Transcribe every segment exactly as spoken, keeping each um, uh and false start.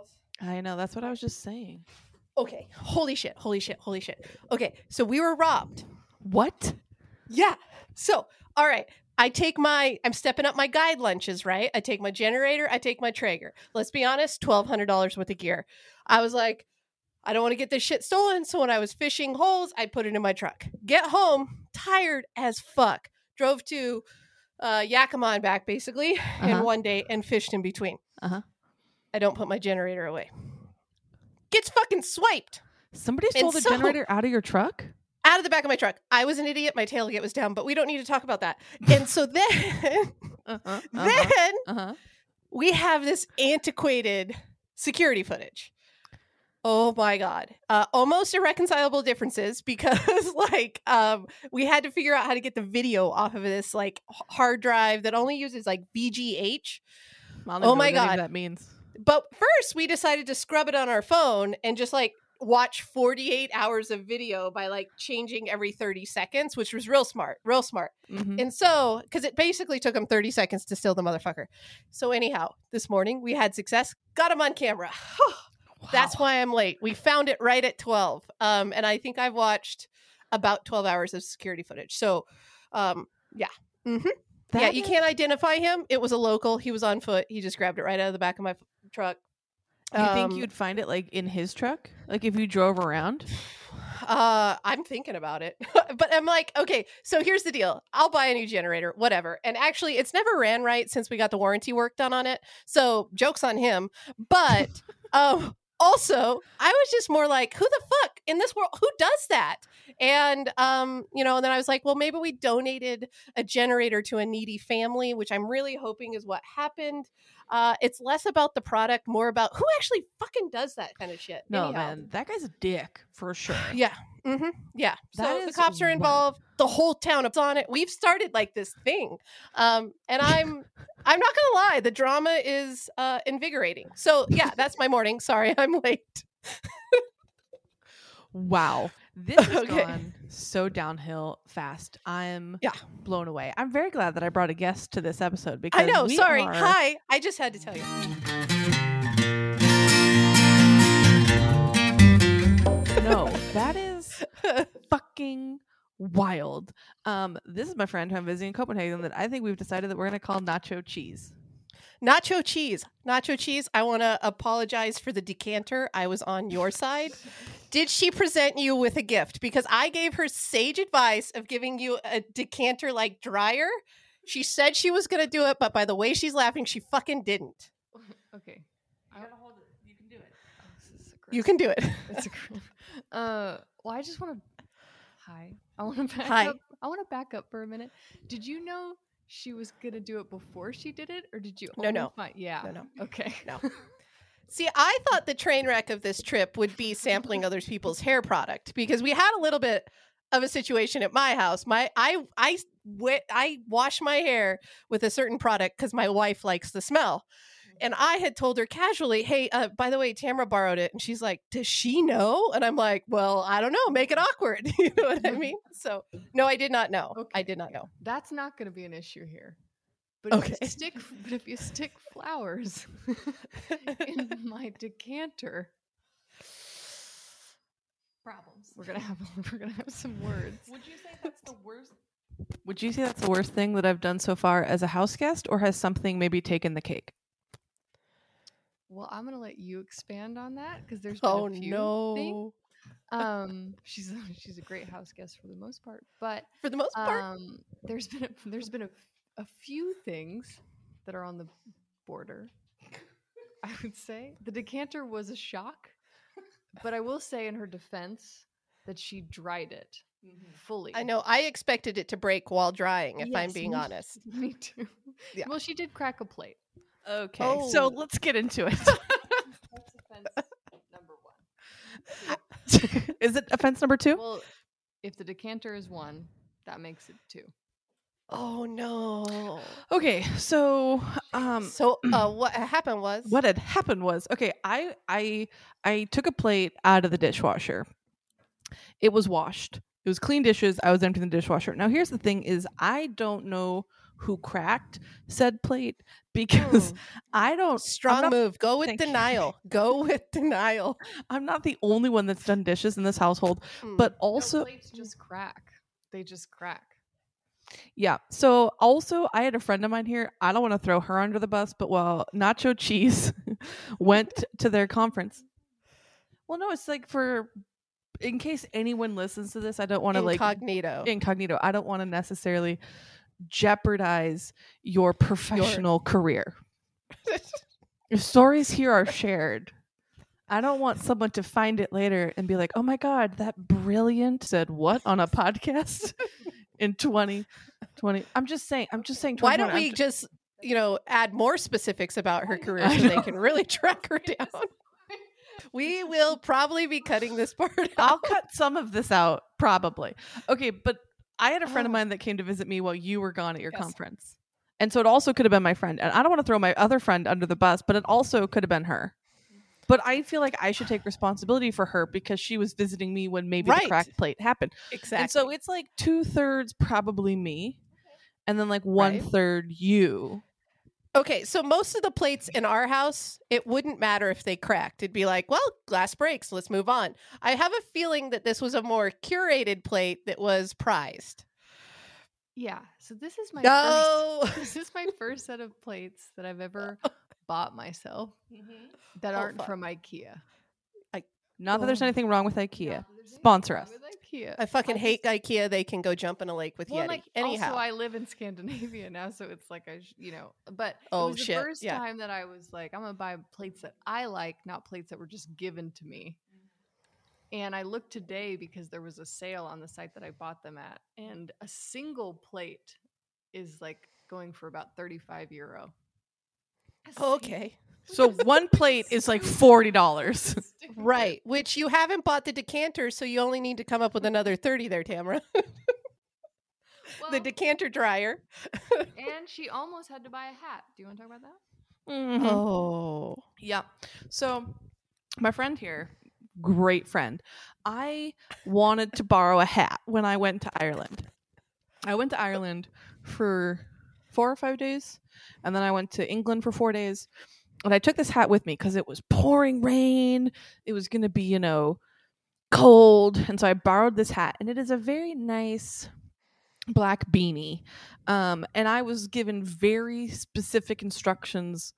balls. I know. That's what I was just saying. Okay. Holy shit. Holy shit. Holy shit. Okay. So we were robbed. What? Yeah. So, all right. I take my, I'm stepping up my guide lunches, right? I take my generator. I take my Traeger. Let's be honest, twelve hundred dollars worth of gear. I was like, I don't want to get this shit stolen. So when I was fishing holes, I put it in my truck. Get home, tired as fuck. Drove to uh, Yakima and back, basically, uh-huh. in one day and fished in between. Uh-huh. I don't put my generator away. Gets fucking swiped. Somebody stole the so, generator out of your truck? Out of the back of my truck. I was an idiot. My tailgate was down, but we don't need to talk about that. And so then, uh-huh, uh-huh, then uh-huh. we have this antiquated security footage. Oh my God. Uh, almost irreconcilable differences because like um, we had to figure out how to get the video off of this like hard drive that only uses like V G H. Oh my God. That means. But first we decided to scrub it on our phone and just like watch forty-eight hours of video by like changing every thirty seconds, which was real smart, real smart. Mm-hmm. And so, cause it basically took them thirty seconds to steal the motherfucker. So anyhow, this morning we had success, got him on camera. Wow. That's why I'm late. We found it right at twelve. Um, and I think I've watched about twelve hours of security footage. So, um, yeah. Mm-hmm. Yeah, is... you can't identify him. It was a local. He was on foot. He just grabbed it right out of the back of my f- truck. Um, you think you'd find it like in his truck? Like if you drove around? Uh, I'm thinking about it. But I'm like, okay, so here's the deal. I'll buy a new generator, whatever. And actually, it's never ran right since we got the warranty work done on it. So joke's on him. But... um. Also, I was just more like, who the fuck in this world? Who does that? And, um, you know, and then I was like, well, maybe we donated a generator to a needy family, which I'm really hoping is what happened. Uh, it's less about the product, more about who actually fucking does that kind of shit. No, anyhow. Man, that guy's a dick for sure. Yeah. Mm-hmm. Yeah. That so the cops are involved. Wild. The whole town is on it. We've started like this thing. Um, and I'm... I'm not going to lie. The drama is uh, invigorating. So, yeah, that's my morning. Sorry, I'm late. Wow. This has okay. gone so downhill fast. I'm yeah. blown away. I'm very glad that I brought a guest to this episode because I know. We sorry. Are... Hi. I just had to tell you. No, that is fucking wild. Um, this is my friend who I'm visiting in Copenhagen that I think we've decided that we're going to call Nacho Cheese. Nacho Cheese. Nacho Cheese, I want to apologize for the decanter. I was on your side. Did she present you with a gift? Because I gave her sage advice of giving you a decanter like dryer. She said she was going to do it, but by the way she's laughing, she fucking didn't. Okay. I want to hold it. You can do it. Oh, this is you can do it. It's aggressive. Uh, well, I just want to... Hi. I want to back Hi. up. I want to back up for a minute. Did you know she was gonna do it before she did it, or did you? No, no. Find- yeah. No, no. Okay. No. See, I thought the train wreck of this trip would be sampling other people's hair product because we had a little bit of a situation at my house. My I I went, I wash my hair with a certain product because my wife likes the smell. And I had told her casually, hey, uh, by the way, Tamara borrowed it. And she's like, does she know? And I'm like, well, I don't know. Make it awkward. You know what I mean? So, no, I did not know. Okay. I did not know. That's not going to be an issue here. But, okay. if you stick, but if you stick flowers in my decanter, problems. We're going to have we're gonna have some words. Would you say that's the worst? Would you say that's the worst thing that I've done so far as a house guest? Or has something maybe taken the cake? Well, I'm going to let you expand on that because there's been oh, a few no. things. Um, she's she's a great house guest for the most part, but for the most part, um, there's been a, there's been a, a few things that are on the border. I would say the decanter was a shock, but I will say in her defense that she dried it mm-hmm. fully. I know I expected it to break while drying. If yes, I'm being me, honest, me too. Yeah. Well, she did crack a plate. Okay, oh. So let's get into it. That's offense number one. Is it offense number two? Well, if the decanter is one, that makes it two. Oh, no. Okay, so... Um, so uh, what happened was... What had happened was... Okay, I, I, I took a plate out of the dishwasher. It was washed. It was clean dishes. I was emptying the dishwasher. Now, here's the thing is I don't know... who cracked said plate because mm. I don't. Strong not, move. Go with denial. You. Go with denial. I'm not the only one that's done dishes in this household, mm. but also no, plates just crack. They just crack. Yeah. So also, I had a friend of mine here. I don't want to throw her under the bus, but while Nacho Cheese went to their conference. Well, no, it's like for. In case anyone listens to this, I don't want to like incognito. Incognito. I don't want to necessarily jeopardize your professional your... career. If stories here are shared, I don't want someone to find it later and be like, "Oh my God, that brilliant said what on a podcast in twenty twenty?" I'm just saying. I'm just saying. Why don't we just, just you know add more specifics about her career so they can really track her down? We will probably be cutting this part out. I'll cut some of this out, probably. Okay, but I had a friend oh. of mine that came to visit me while you were gone at your yes. conference. And so it also could have been my friend. And I don't want to throw my other friend under the bus, but it also could have been her. But I feel like I should take responsibility for her because she was visiting me when maybe right. the crack plate happened. Exactly. And so it's like two-thirds probably me, okay. and then like one-third right. you. Okay, so most of the plates in our house, it wouldn't matter if they cracked. It'd be like, well, glass breaks, let's move on. I have a feeling that this was a more curated plate that was prized. Yeah, so this is my no! first, this is my first set of plates that I've ever bought myself mm-hmm. that oh, aren't fuck. from Ikea. I, Not oh. that there's anything wrong with Ikea. No, Sponsor us. Ikea. I fucking I just, hate Ikea. They can go jump in a lake with well, Yeti. Like, anyhow, also I live in Scandinavia now, so it's like I, you know. But oh, it was shit. the first yeah. time that I was like, I'm gonna buy plates that I like, not plates that were just given to me. And I looked today because there was a sale on the site that I bought them at, and a single plate is like going for about thirty-five euro. Oh, okay. So one plate is like forty dollars. Right. Which you haven't bought the decanter, so you only need to come up with another thirty there, Tamara. Well, the decanter dryer. And she almost had to buy a hat. Do you want to talk about that? Mm-hmm. Oh. Yeah. So my friend here, great friend, I wanted to borrow a hat when I went to Ireland. I went to Ireland for four or five days, and then I went to England for four days. And I took this hat with me because it was pouring rain. It was going to be, you know, cold. And so I borrowed this hat. And it is a very nice black beanie. Um, and I was given very specific instructions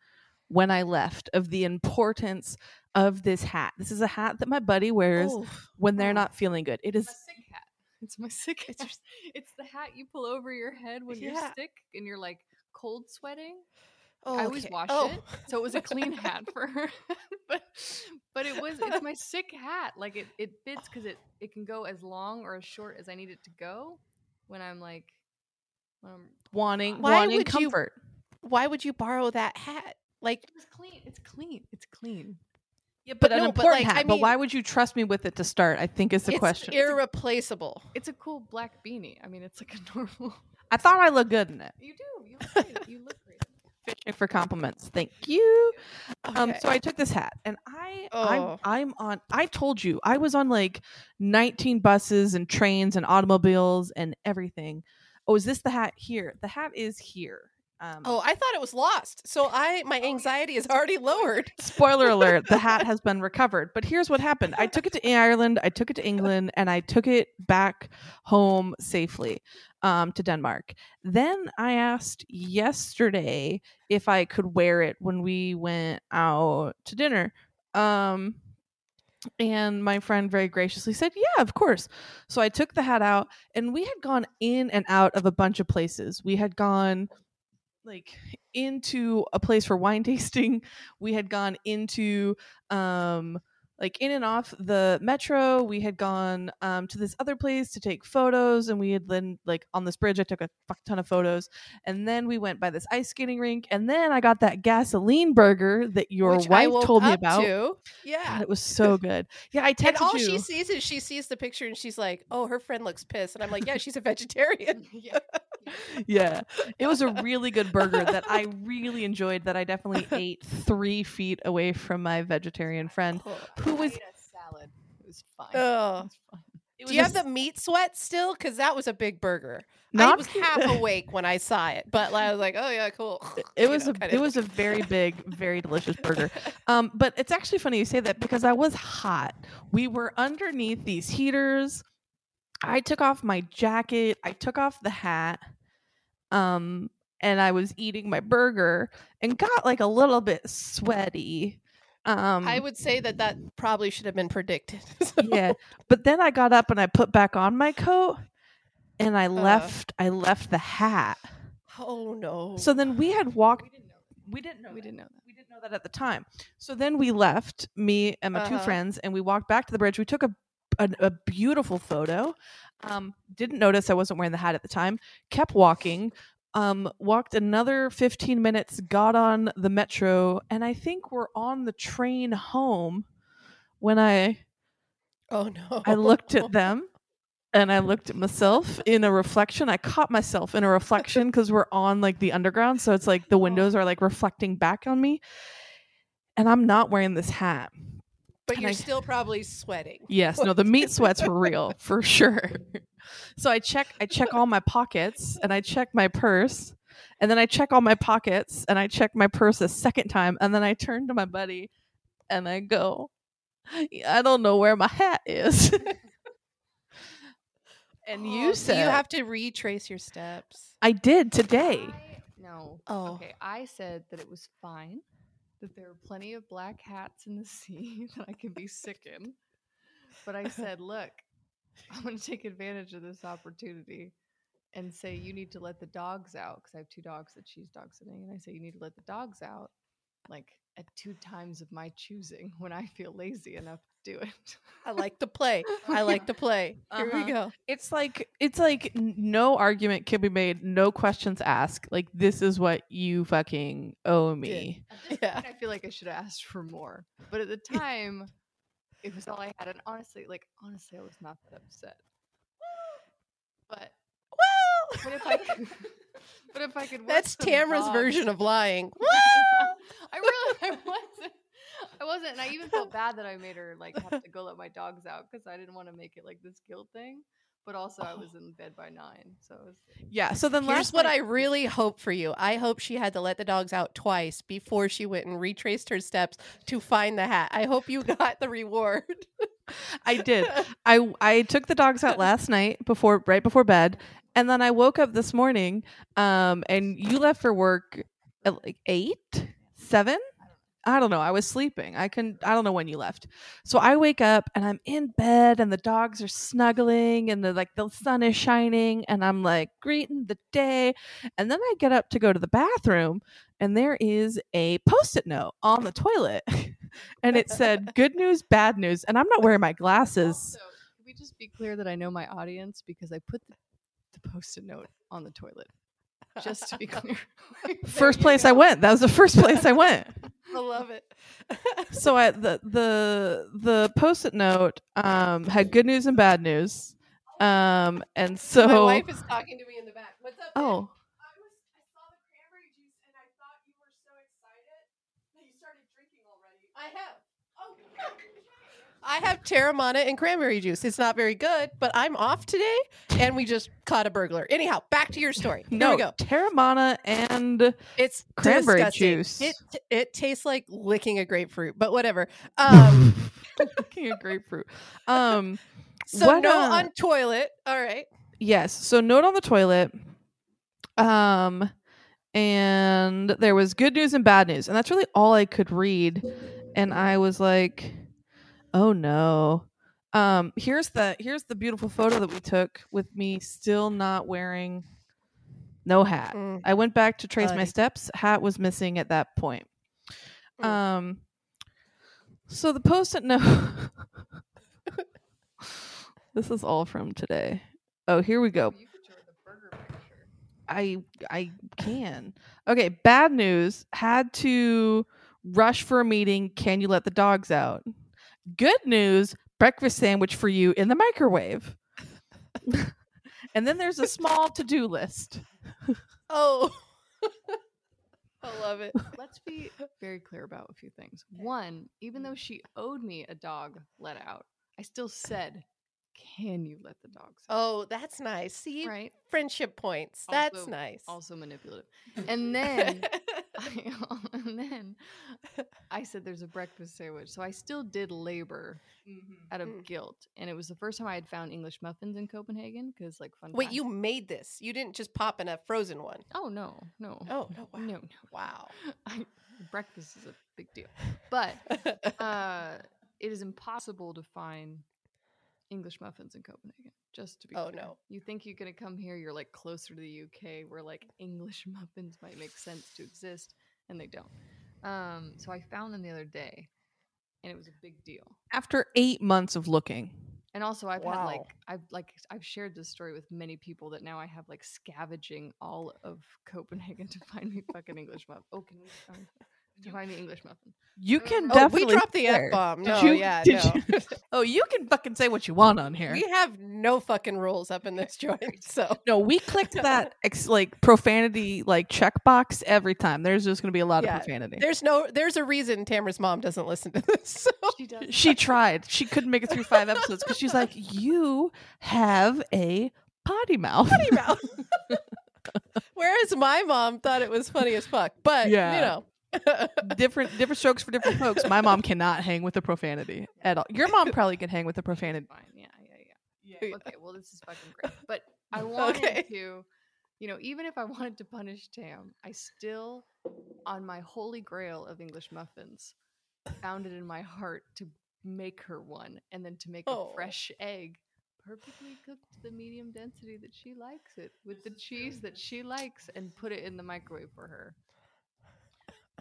when I left of the importance of this hat. This is a hat that my buddy wears oh. when they're not feeling good. It is a sick hat. It's my sick hat. It's, it's the hat you pull over your head when yeah. you're sick and you're like cold sweating. Oh, I always okay. washed oh. it, so it was a clean hat for her. but but it was it's my sick hat. Like it, it fits because it, it can go as long or as short as I need it to go when I'm like when I'm wanting why wanting comfort. You, why would you borrow that hat? Like it's clean. It's clean. It's clean. Yeah, but, but an no, important but like, hat. I mean, but why would you trust me with it to start? I think is the it's question. Irreplaceable. It's a cool black beanie. I mean, it's like a normal. I thought I looked good in it. You do. You look great. You look great. Fishing for compliments, thank you. Okay. Um, so I took this hat, and I, oh. I, I'm on. I told you I was on like nineteen buses and trains and automobiles and everything. Oh, is this the hat here? The hat is here. Um, oh, I thought it was lost. So I, my anxiety is already lowered. Spoiler alert: the hat has been recovered. But here's what happened: I took it to Ireland, I took it to England, and I took it back home safely. Um, to Denmark. Then I asked yesterday if I could wear it when we went out to dinner. Um, and my friend very graciously said, yeah, of course. So I took the hat out, and we had gone in and out of a bunch of places. We had gone like into a place for wine tasting. We had gone into um like in and off the metro. We had gone um, to this other place to take photos, and we had then like on this bridge, I took a fuck ton of photos, and then we went by this ice skating rink, and then I got that gasoline burger that your Which wife told me about. To. Yeah, God, it was so good. Yeah, I texted and all you. She sees is she sees the picture, and she's like, "Oh, her friend looks pissed," and I'm like, "Yeah, she's a vegetarian." yeah. yeah, it was a really good burger that I really enjoyed. That I definitely ate three feet away from my vegetarian friend. Who was a salad? It was fine. Oh, it was, fine. It was Do you just... have the meat sweat still? Because that was a big burger. Not... I was half awake when I saw it, but I was like, "Oh yeah, cool." It was you know, a it of... was a very big, very delicious burger. Um, but it's actually funny you say that because I was hot. We were underneath these heaters. I took off my jacket. I took off the hat. Um, and I was eating my burger and got like a little bit sweaty. Um, I would say that that probably should have been predicted. So. Yeah, but then I got up and I put back on my coat, and I uh, left. I left the hat. Oh no! So then we had walked. We didn't know. We didn't know. That. We didn't know that. We didn't know that at the time. So then we left. Me and my uh-huh. two friends, and we walked back to the bridge. We took a a, a beautiful photo. Um, didn't notice I wasn't wearing the hat at the time. Kept walking. Um, walked another fifteen minutes, got on the metro, and I think we're on the train home when I oh no I looked at them and I looked at myself in a reflection. I caught myself in a reflection because we're on like the underground, so it's like the windows are like reflecting back on me, and I'm not wearing this hat. But and you're I, still probably sweating. Yes, no, the meat sweats were real for sure. So I check, I check all my pockets, and I check my purse, and then I check all my pockets, and I check my purse a second time, and then I turn to my buddy, and I go, "I don't know where my hat is." And oh, you said so you have to retrace your steps. I did today. I, no. Oh. Okay. I said that it was fine. That there are plenty of black hats in the sea that I can be sick in. But I said, look, I'm going to take advantage of this opportunity and say, you need to let the dogs out. Because I have two dogs that she's dog sitting. And I say, you need to let the dogs out like at two times of my choosing when I feel lazy enough to do it. I like to play. I like to play. Here uh-huh. we go. It's like, it's like no argument can be made. No questions asked. Like, this is what you fucking owe me. At this yeah. point, I feel like I should have asked for more. But at the time... it was all I had, and honestly, like honestly, I was not that upset. But well, but if I could, but if I could, that's Tamara's dogs, version of lying. I really, I wasn't, I wasn't, and I even felt bad that I made her like have to go let my dogs out because I didn't want to make it like this guilt thing. But also, oh. I was in bed by nine, so it was... yeah. So then, here's what night- I really hope for you. I hope she had to let the dogs out twice before she went and retraced her steps to find the hat. I hope you got the reward. I did. I I took the dogs out last night before, right before bed, and then I woke up this morning. Um, and you left for work at like eight, seven. I don't know. I was sleeping. I couldn't, I don't know when you left. So I wake up and I'm in bed and the dogs are snuggling and the like the sun is shining and I'm like greeting the day. And then I get up to go to the bathroom and there is a post-it note on the toilet and it said good news, bad news. And I'm not wearing my glasses. Also, can we just be clear that I know my audience because I put the, the post-it note on the toilet. Just to be clear. First place I went. That was the first place I went. I love it. So I, the the the post-it note um, had good news and bad news. Um, and so my wife is talking to me in the back. What's up? Oh. I was I saw the cranberry juice and I thought you were so excited that you started drinking already. I have. Oh. I have Terramana and cranberry juice. It's not very good, but I'm off today, and we just caught a burglar. Anyhow, back to your story. Here no, we go. Terramana and it's cranberry disgusting. Juice. It it tastes like licking a grapefruit, but whatever. Um, licking a grapefruit. Um, so what, note uh, on toilet. All right. Yes. So note on the toilet. Um, and there was good news and bad news, and that's really all I could read. And I was like. Oh no. Um, here's the here's the beautiful photo that we took with me still not wearing no hat. Mm. I went back to trace uh, my steps. Hat was missing at that point. Mm. Um, so the post-it note. This is all from today. Oh, here we go. You could show the burger picture. I I can. Okay, bad news. Had to rush for a meeting. Can you let the dogs out? Good news, breakfast sandwich for you in the microwave. And then there's a small to-do list. Oh. I love it. Let's be very clear about a few things. One, even though she owed me a dog let out, I still said can you let the dogs out? Oh, that's nice. See, right? Friendship points. Also, that's nice. Also manipulative. And then, I, and then I said there's a breakfast sandwich. So I still did labor mm-hmm. out of mm. guilt. And it was the first time I had found English muffins in Copenhagen. Because, like, fun Wait, time. You made this? You didn't just pop in a frozen one? Oh, no. No. Oh, no. Wow. No, no. Wow. I, breakfast is a big deal. But uh, it is impossible to find English muffins in Copenhagen, just to be oh, clear. No. You think you're going to come here, you're like closer to the U K where like English muffins might make sense to exist, and they don't. Um, so I found them the other day, and it was a big deal. After eight months of looking. And also I've wow. had like, I've like, I've shared this story with many people that now I have like scavenging all of Copenhagen to find me fucking English muffins. Oh, can we? Um, to find the English muffin. You can oh, definitely. We dropped the F bomb. No, you, yeah, no. You, oh, you can fucking say what you want on here. We have no fucking rules up in this joint. So no, we clicked that ex- like profanity like checkbox every time. There's just gonna be a lot yeah, of profanity. There's no. There's a reason Tamara's mom doesn't listen to this. So. She does. She tried. She couldn't make it through five episodes because she's like, "You have a potty mouth." Potty mouth. Whereas my mom thought it was funny as fuck, but yeah. you know. different different strokes for different folks. My mom cannot hang with the profanity at all. Your mom probably can hang with the profanity. Fine. Yeah, yeah, yeah, yeah. Okay, well, this is fucking great. But I wanted okay. to, you know, even if I wanted to punish Tam, I still, on my holy grail of English muffins, found it in my heart to make her one, and then to make oh. a fresh egg, perfectly cooked to the medium density that she likes it, with the cheese that she likes, and put it in the microwave for her.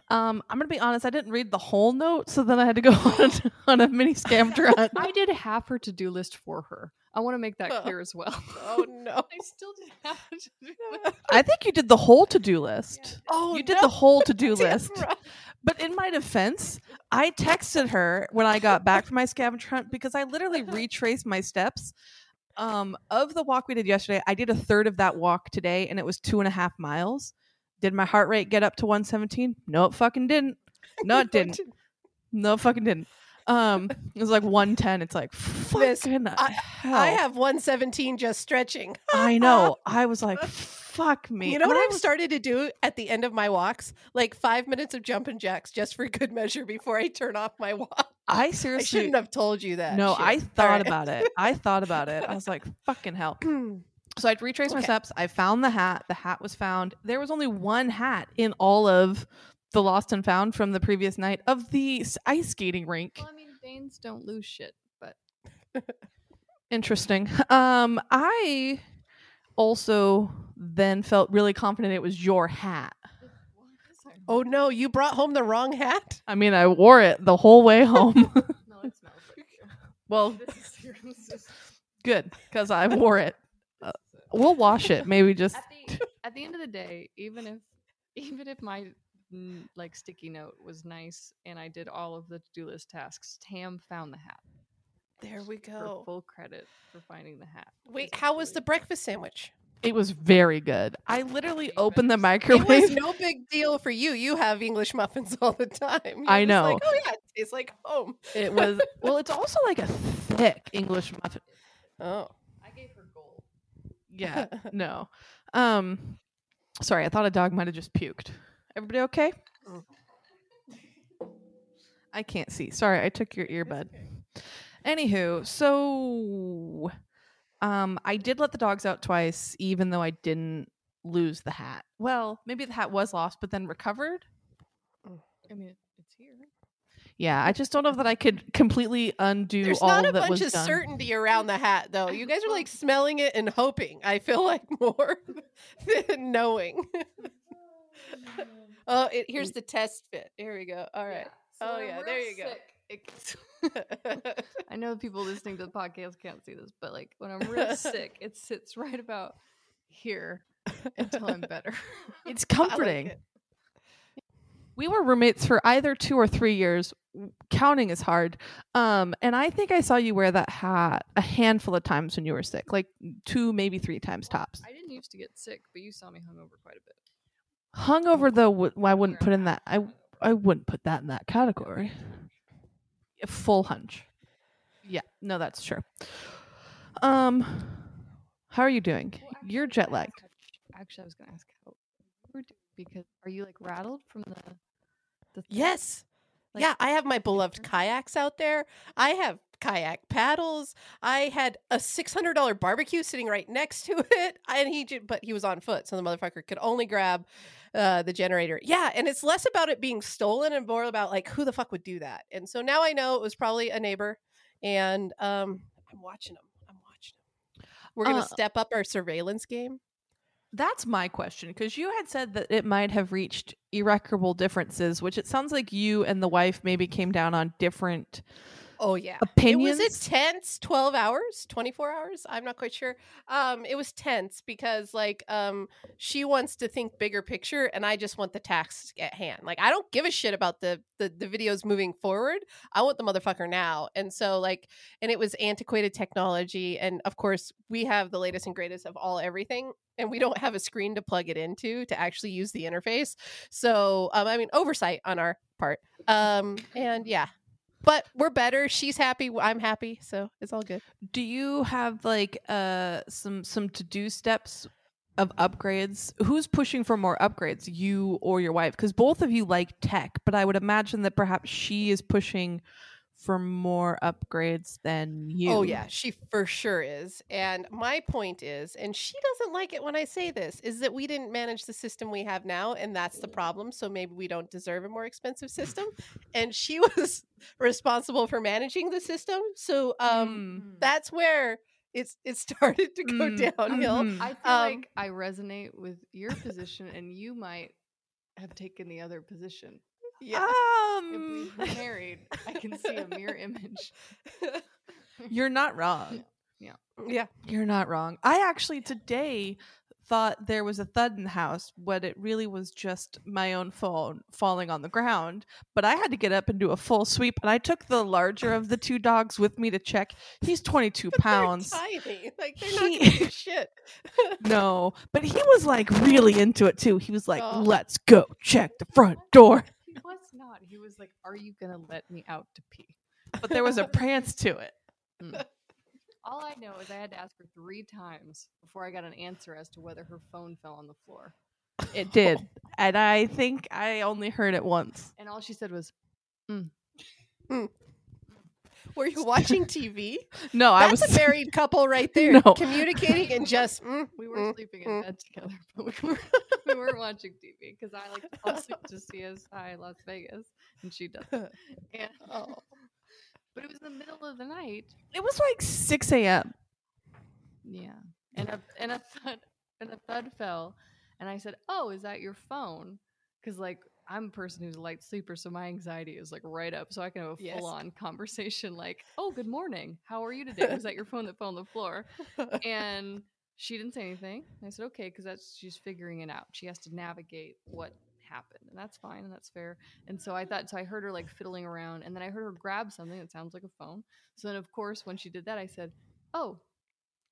Um, I'm going to be honest. I didn't read the whole note, so then I had to go on, on a mini scam run. I did half her to-do list for her. I want to make that oh. clear as well. Oh, no. I still did half her to-do list. I think you did the whole to-do list. Yeah. Oh, You did no. the whole to-do list. Right. But in my defense, I texted her when I got back from my scavenger hunt because I literally retraced my steps. Um, of the walk we did yesterday, I did a third of that walk today, and it was two and a half miles. Did my heart rate get up to one seventeen? No, it fucking didn't. No, it didn't. No, it fucking didn't. Um, it was like one ten. It's like, fucking I, hell. I have one seventeen just stretching. I know. I was like, fuck me. You know and what I was- I've started to do at the end of my walks? Like five minutes of jumping jacks just for good measure before I turn off my walk. I seriously. I shouldn't have told you that. No, shit. I thought right. about it. I thought about it. I was like, fucking hell. So I'd retrace okay. my steps. I found the hat. The hat was found. There was only one hat in all of the lost and found from the previous night of the ice skating rink. Well, I mean, Danes don't lose shit, but... Interesting. Um, I also then felt really confident it was your hat. Oh, no. You brought home the wrong hat? I mean, I wore it the whole way home. No, it smells like you. Well, good, because I wore it. We'll wash it. Maybe just at the, at the end of the day, even if even if my like sticky note was nice and I did all of the to-do list tasks, Tam found the hat. There we go. For full credit for finding the hat. Wait, it's how really was the breakfast sandwich? It was very good. I literally opened the microwave. It was no big deal for you. You have English muffins all the time. You're I know. Like, oh yeah, it tastes like home. It was well. It's also like a thick English muffin. Oh. Yeah, no. Um, sorry, I thought a dog might have just puked. Everybody okay? Mm. I can't see. Sorry, I took your earbud. Okay. Anywho, so um, I did let the dogs out twice, even though I didn't lose the hat. Well, maybe the hat was lost, but then recovered. I mean, it's here. Yeah, I just don't know that I could completely undo There's all that was done. There's not a bunch of done. certainty around the hat, though. You guys are like smelling it and hoping. I feel like more than knowing. oh, it, here's the test fit. Here we go. All right. Yeah. So oh, yeah. There you sick. go. I know people listening to the podcast can't see this, but like when I'm real sick, it sits right about here until I'm better. It's comforting. Like it. We were roommates for either two or three years. Counting is hard. Um, and I think I saw you wear that hat a handful of times when you were sick, like two, maybe three times tops. I didn't used to get sick, but you saw me hungover quite a bit. Hungover, though, w- I wouldn't put in that. I I wouldn't put that in that category. A full hunch. Yeah, no, that's true. Um, how are you doing? Well, actually, You're jet lagged. Actually, I was going to ask how you were doing because are you like rattled from the? the yes. Like, yeah, I have my beloved kayaks out there. I have kayak paddles. I had a six hundred dollars barbecue sitting right next to it, and he did, but he was on foot, so the motherfucker could only grab uh, the generator. Yeah, and it's less about it being stolen and more about like who the fuck would do that. And so now I know it was probably a neighbor, and um, I'm watching him. I'm watching him. We're gonna uh, step up our surveillance game. That's my question, because you had said that it might have reached irreparable differences, which it sounds like you and the wife maybe came down on different oh yeah opinions. It was a tense twelve hours, twenty-four hours. I'm not quite sure. Um, it was tense because like um, she wants to think bigger picture and I just want the task at hand. Like I don't give a shit about the, the, the videos moving forward. I want the motherfucker now. And so like, and it was antiquated technology. And of course we have the latest and greatest of all everything. And we don't have a screen to plug it into to actually use the interface. So, um, I mean, oversight on our part. Um, and yeah, but we're better. She's happy. I'm happy. So it's all good. Do you have like uh, some some to-do steps of upgrades? Who's pushing for more upgrades, you or your wife? Because both of you like tech, but I would imagine that perhaps she is pushing for more upgrades than you. Oh yeah, she for sure is. And my point is, and she doesn't like it when I say this, is that we didn't manage the system we have now, and that's the problem. So maybe we don't deserve a more expensive system. And she was responsible for managing the system. So um, mm. that's where it's it started to go mm. downhill. Mm-hmm. I feel um, like I resonate with your position, and you might have taken the other position. Yeah. Um, if we were married, I can see a mirror image. You're not wrong. Yeah. Yeah. You're not wrong. I actually today thought there was a thud in the house, but it really was just my own phone falling on the ground. But I had to get up and do a full sweep, and I took the larger of the two dogs with me to check. He's twenty-two pounds. They're tiny. Like, they're he... not gonna do shit. No. But he was like really into it too. He was like, oh. Let's go check the front door. He was not. He was like, are you going to let me out to pee? But there was a prance to it. Mm. All I know is I had to ask her three times before I got an answer as to whether her phone fell on the floor. It did. And I think I only heard it once. And all she said was, mm. Mm. Were you watching T V? No, That's I was. That's a married couple right there. No. Communicating and just. Mm, we were mm, sleeping mm. in bed together, but we were, we were watching T V because I like to fall asleep to C S I Las Vegas, and she doesn't. And, oh. But it was the middle of the night. It was like six a.m. Yeah. And a, and, a thud, and a thud fell, and I said, oh, is that your phone? Because, like, I'm a person who's a light sleeper, so my anxiety is like right up. So I can have a yes. full-on conversation like, oh, good morning. How are you today? Was that your phone that fell on the floor? And she didn't say anything. And I said, okay, because that's she's figuring it out. She has to navigate what happened. And that's fine, and that's fair. And so I thought, so I heard her like fiddling around, and then I heard her grab something that sounds like a phone. So then, of course, when she did that, I said, oh,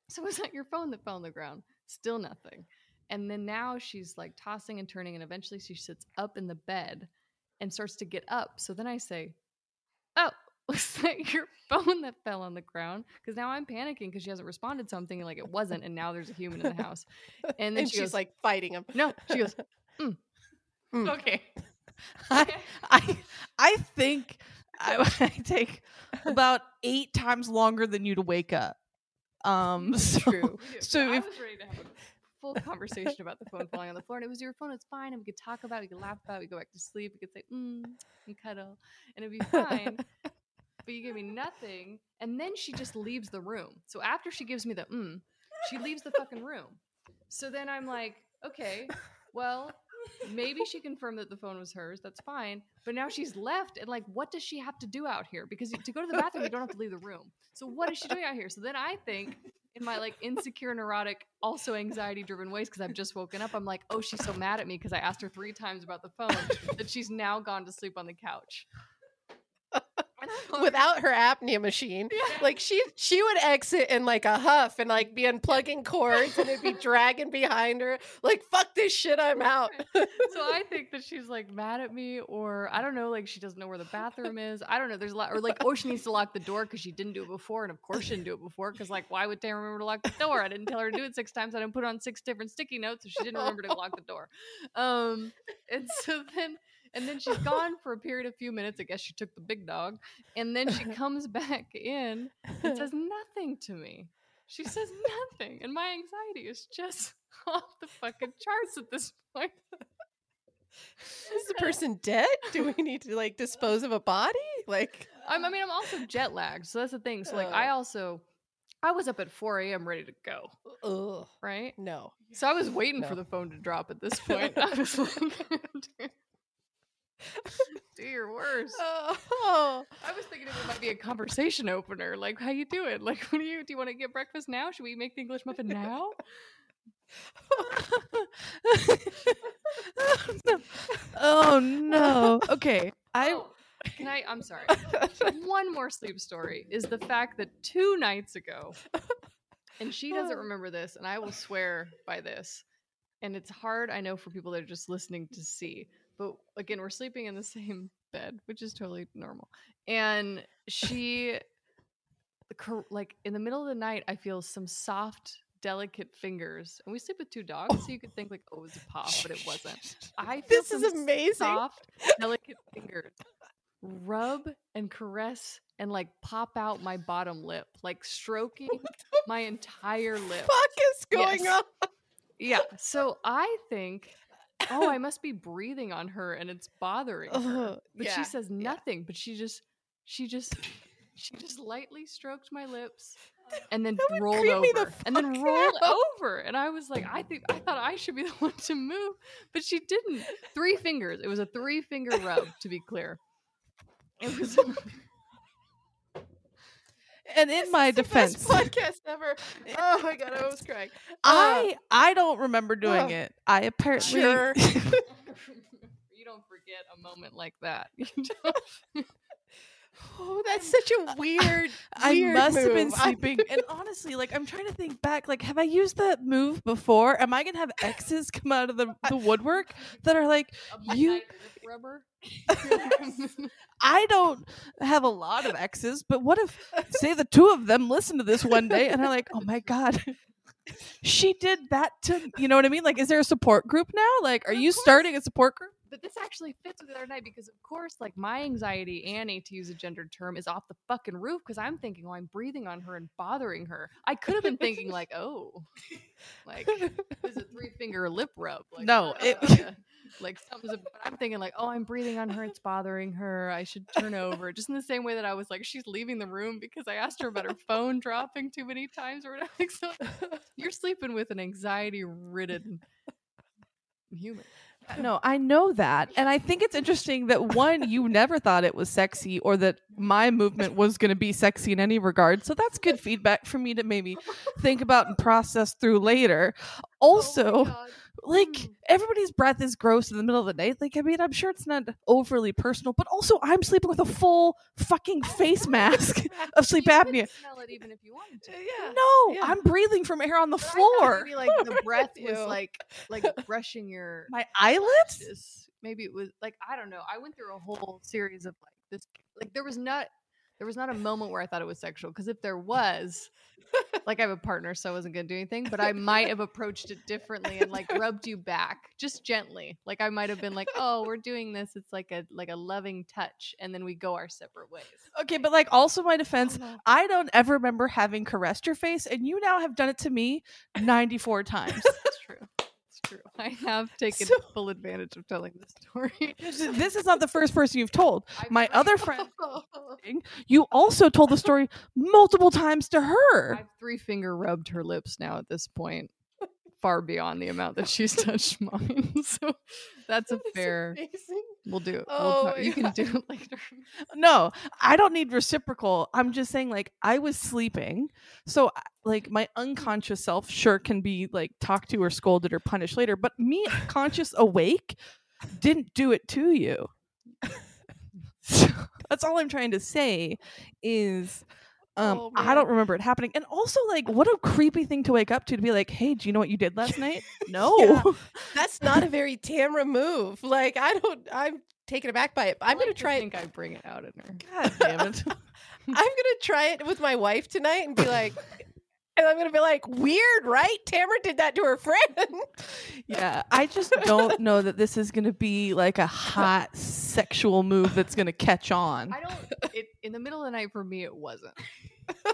so was that your phone that fell on the ground? Still nothing. And then now she's like tossing and turning, and eventually she sits up in the bed and starts to get up. So then I say, oh, was that your phone that fell on the ground? Because now I'm panicking because she hasn't responded to something, and like it wasn't. And now there's a human in the house. And then and she she's goes, like fighting him. No, she goes, mm. Mm. Okay. I, I, I think I, I take about eight times longer than you to wake up. Um, so, True. So I if, was ready to have a full conversation about the phone falling on the floor, and it was your phone, it's fine, and we could talk about it, we could laugh about it, we could go back to sleep, we could say mm and cuddle, and it'd be fine. But you gave me nothing, and then she just leaves the room. So after she gives me the mm, she leaves the fucking room. So then I'm like, okay, well, maybe she confirmed that the phone was hers, that's fine, but now she's left, and like, what does she have to do out here? Because to go to the bathroom, you don't have to leave the room. So what is she doing out here? So then I think, in my like insecure, neurotic, also anxiety driven ways, because I've just woken up, I'm like, oh, she's so mad at me because I asked her three times about the phone that she's now gone to sleep on the couch. And without her apnea machine. Yeah. Like she she would exit in like a huff and like be unplugging cords and it'd be dragging behind her. Like, fuck this shit, I'm out. So I think that she's like mad at me, or I don't know, like she doesn't know where the bathroom is. I don't know. There's a lot, or like, oh, she needs to lock the door because she didn't do it before. And of course she didn't do it before because like, why would Tam remember to lock the door? I didn't tell her to do it six times. I didn't put on six different sticky notes if she didn't remember to lock the door. Um, and so then... And then she's gone for a period of few minutes. I guess she took the big dog. And then she comes back in and says nothing to me. She says nothing. And my anxiety is just off the fucking charts at this point. Is the person dead? Do we need to like dispose of a body? Like, I'm, I mean, I'm also jet lagged. So that's the thing. So like, I also... I was up at four a.m. ready to go. Ugh. Right? No. So I was waiting no. for the phone to drop at this point. I was like... Do your worst. Oh. I was thinking it might be a conversation opener. Like, how you doing? Like, what do you do? You want to get breakfast now? Should we make the English muffin now? Oh, no. Oh no. Okay. I oh, can I I'm sorry. One more sleep story is the fact that two nights ago, and she doesn't remember this, and I will swear by this. And it's hard, I know, for people that are just listening to see. But again, we're sleeping in the same bed, which is totally normal. And she, like, in the middle of the night, I feel some soft, delicate fingers. And we sleep with two dogs, oh. so you could think, like, oh, it was a paw, but it wasn't. I feel this some is amazing. Soft, delicate fingers rub and caress and, like, pop out my bottom lip, like, stroking my entire lip. What the fuck is going yes. on? Yeah. So I think... oh, I must be breathing on her and it's bothering her. But yeah, she says nothing, yeah. but she just she just she just lightly stroked my lips and then rolled over. The and then rolled out. over. And I was like, I think I thought I should be the one to move, but she didn't. Three fingers. It was a three finger rub, to be clear. It was And in this my is defense, the best podcast ever. Oh my god, I was crying. Uh, I I don't remember doing uh, it. I apparently sure. You don't forget a moment like that. Oh, that's such a weird. I weird must move. have been sleeping. And honestly, like I'm trying to think back. Like, have I used that move before? Am I gonna have exes come out of the, the woodwork that are like a you? Rubber. I don't have a lot of exes, but what if, say, the two of them listen to this one day and I'm like, oh my god, she did that to me. You know what I mean? Like, is there a support group now? Like, are you starting a support group? But this actually fits with the other night because, of course, like my anxiety, Annie, to use a gendered term, is off the fucking roof because I'm thinking, oh, I'm breathing on her and bothering her. I could have been thinking, like, oh, like, this is a three finger lip rub. Like, no, it, uh, like, something's. But I'm thinking, like, oh, I'm breathing on her, it's bothering her. I should turn over. Just in the same way that I was like, she's leaving the room because I asked her about her phone dropping too many times or whatever. Like, so you're sleeping with an anxiety ridden human. No, I know that. And I think it's interesting that, one, you never thought it was sexy or that my movement was going to be sexy in any regard. So that's good feedback for me to maybe think about and process through later. Also, oh like, everybody's breath is gross in the middle of the night. Like, I mean, I'm sure it's not overly personal, but also I'm sleeping with a full fucking face mask of sleep you apnea. You smell it even if you wanted to. Yeah. No, yeah. I'm breathing from air on the but floor. Maybe, like, the breath was, like, like brushing your... My eyelids? Maybe it was, like, I don't know. I went through a whole series of, like, this... Like, there was not... There was not a moment where I thought it was sexual, because if there was, like I have a partner, so I wasn't going to do anything, but I might have approached it differently and like rubbed you back just gently. Like I might have been like, oh, we're doing this. It's like a like a loving touch. And then we go our separate ways. Okay. But like also my defense, oh, no. I don't ever remember having caressed your face and you now have done it to me ninety-four times. That's true. I have taken so, full advantage of telling this story. This is not the first person you've told. I've My other friend, you also told the story multiple times to her. I've three finger rubbed her lips now at this point, far beyond the amount that she's touched mine. So that's that a fair. Amazing. We'll do it. Oh, we'll talk, you God. can do it later. No, I don't need reciprocal. I'm just saying, like, I was sleeping. So, like, my unconscious self sure can be, like, talked to or scolded or punished later. But me, conscious awake, didn't do it to you. That's all I'm trying to say is um oh, I don't remember it happening. And also, like, what a creepy thing to wake up to to be like, hey, do you know what you did last night? No. Yeah. That's not a very Tamara move. Like, I don't I'm taken aback by it. I'm like gonna try it. I think I bring it out in her. God damn it. I'm gonna try it with my wife tonight and be like, and I'm gonna be like, weird, right? Tamara did that to her friend. Yeah, I just don't know that this is gonna be like a hot sexual move that's gonna catch on. I don't. It, in the middle of the night for me, it wasn't. But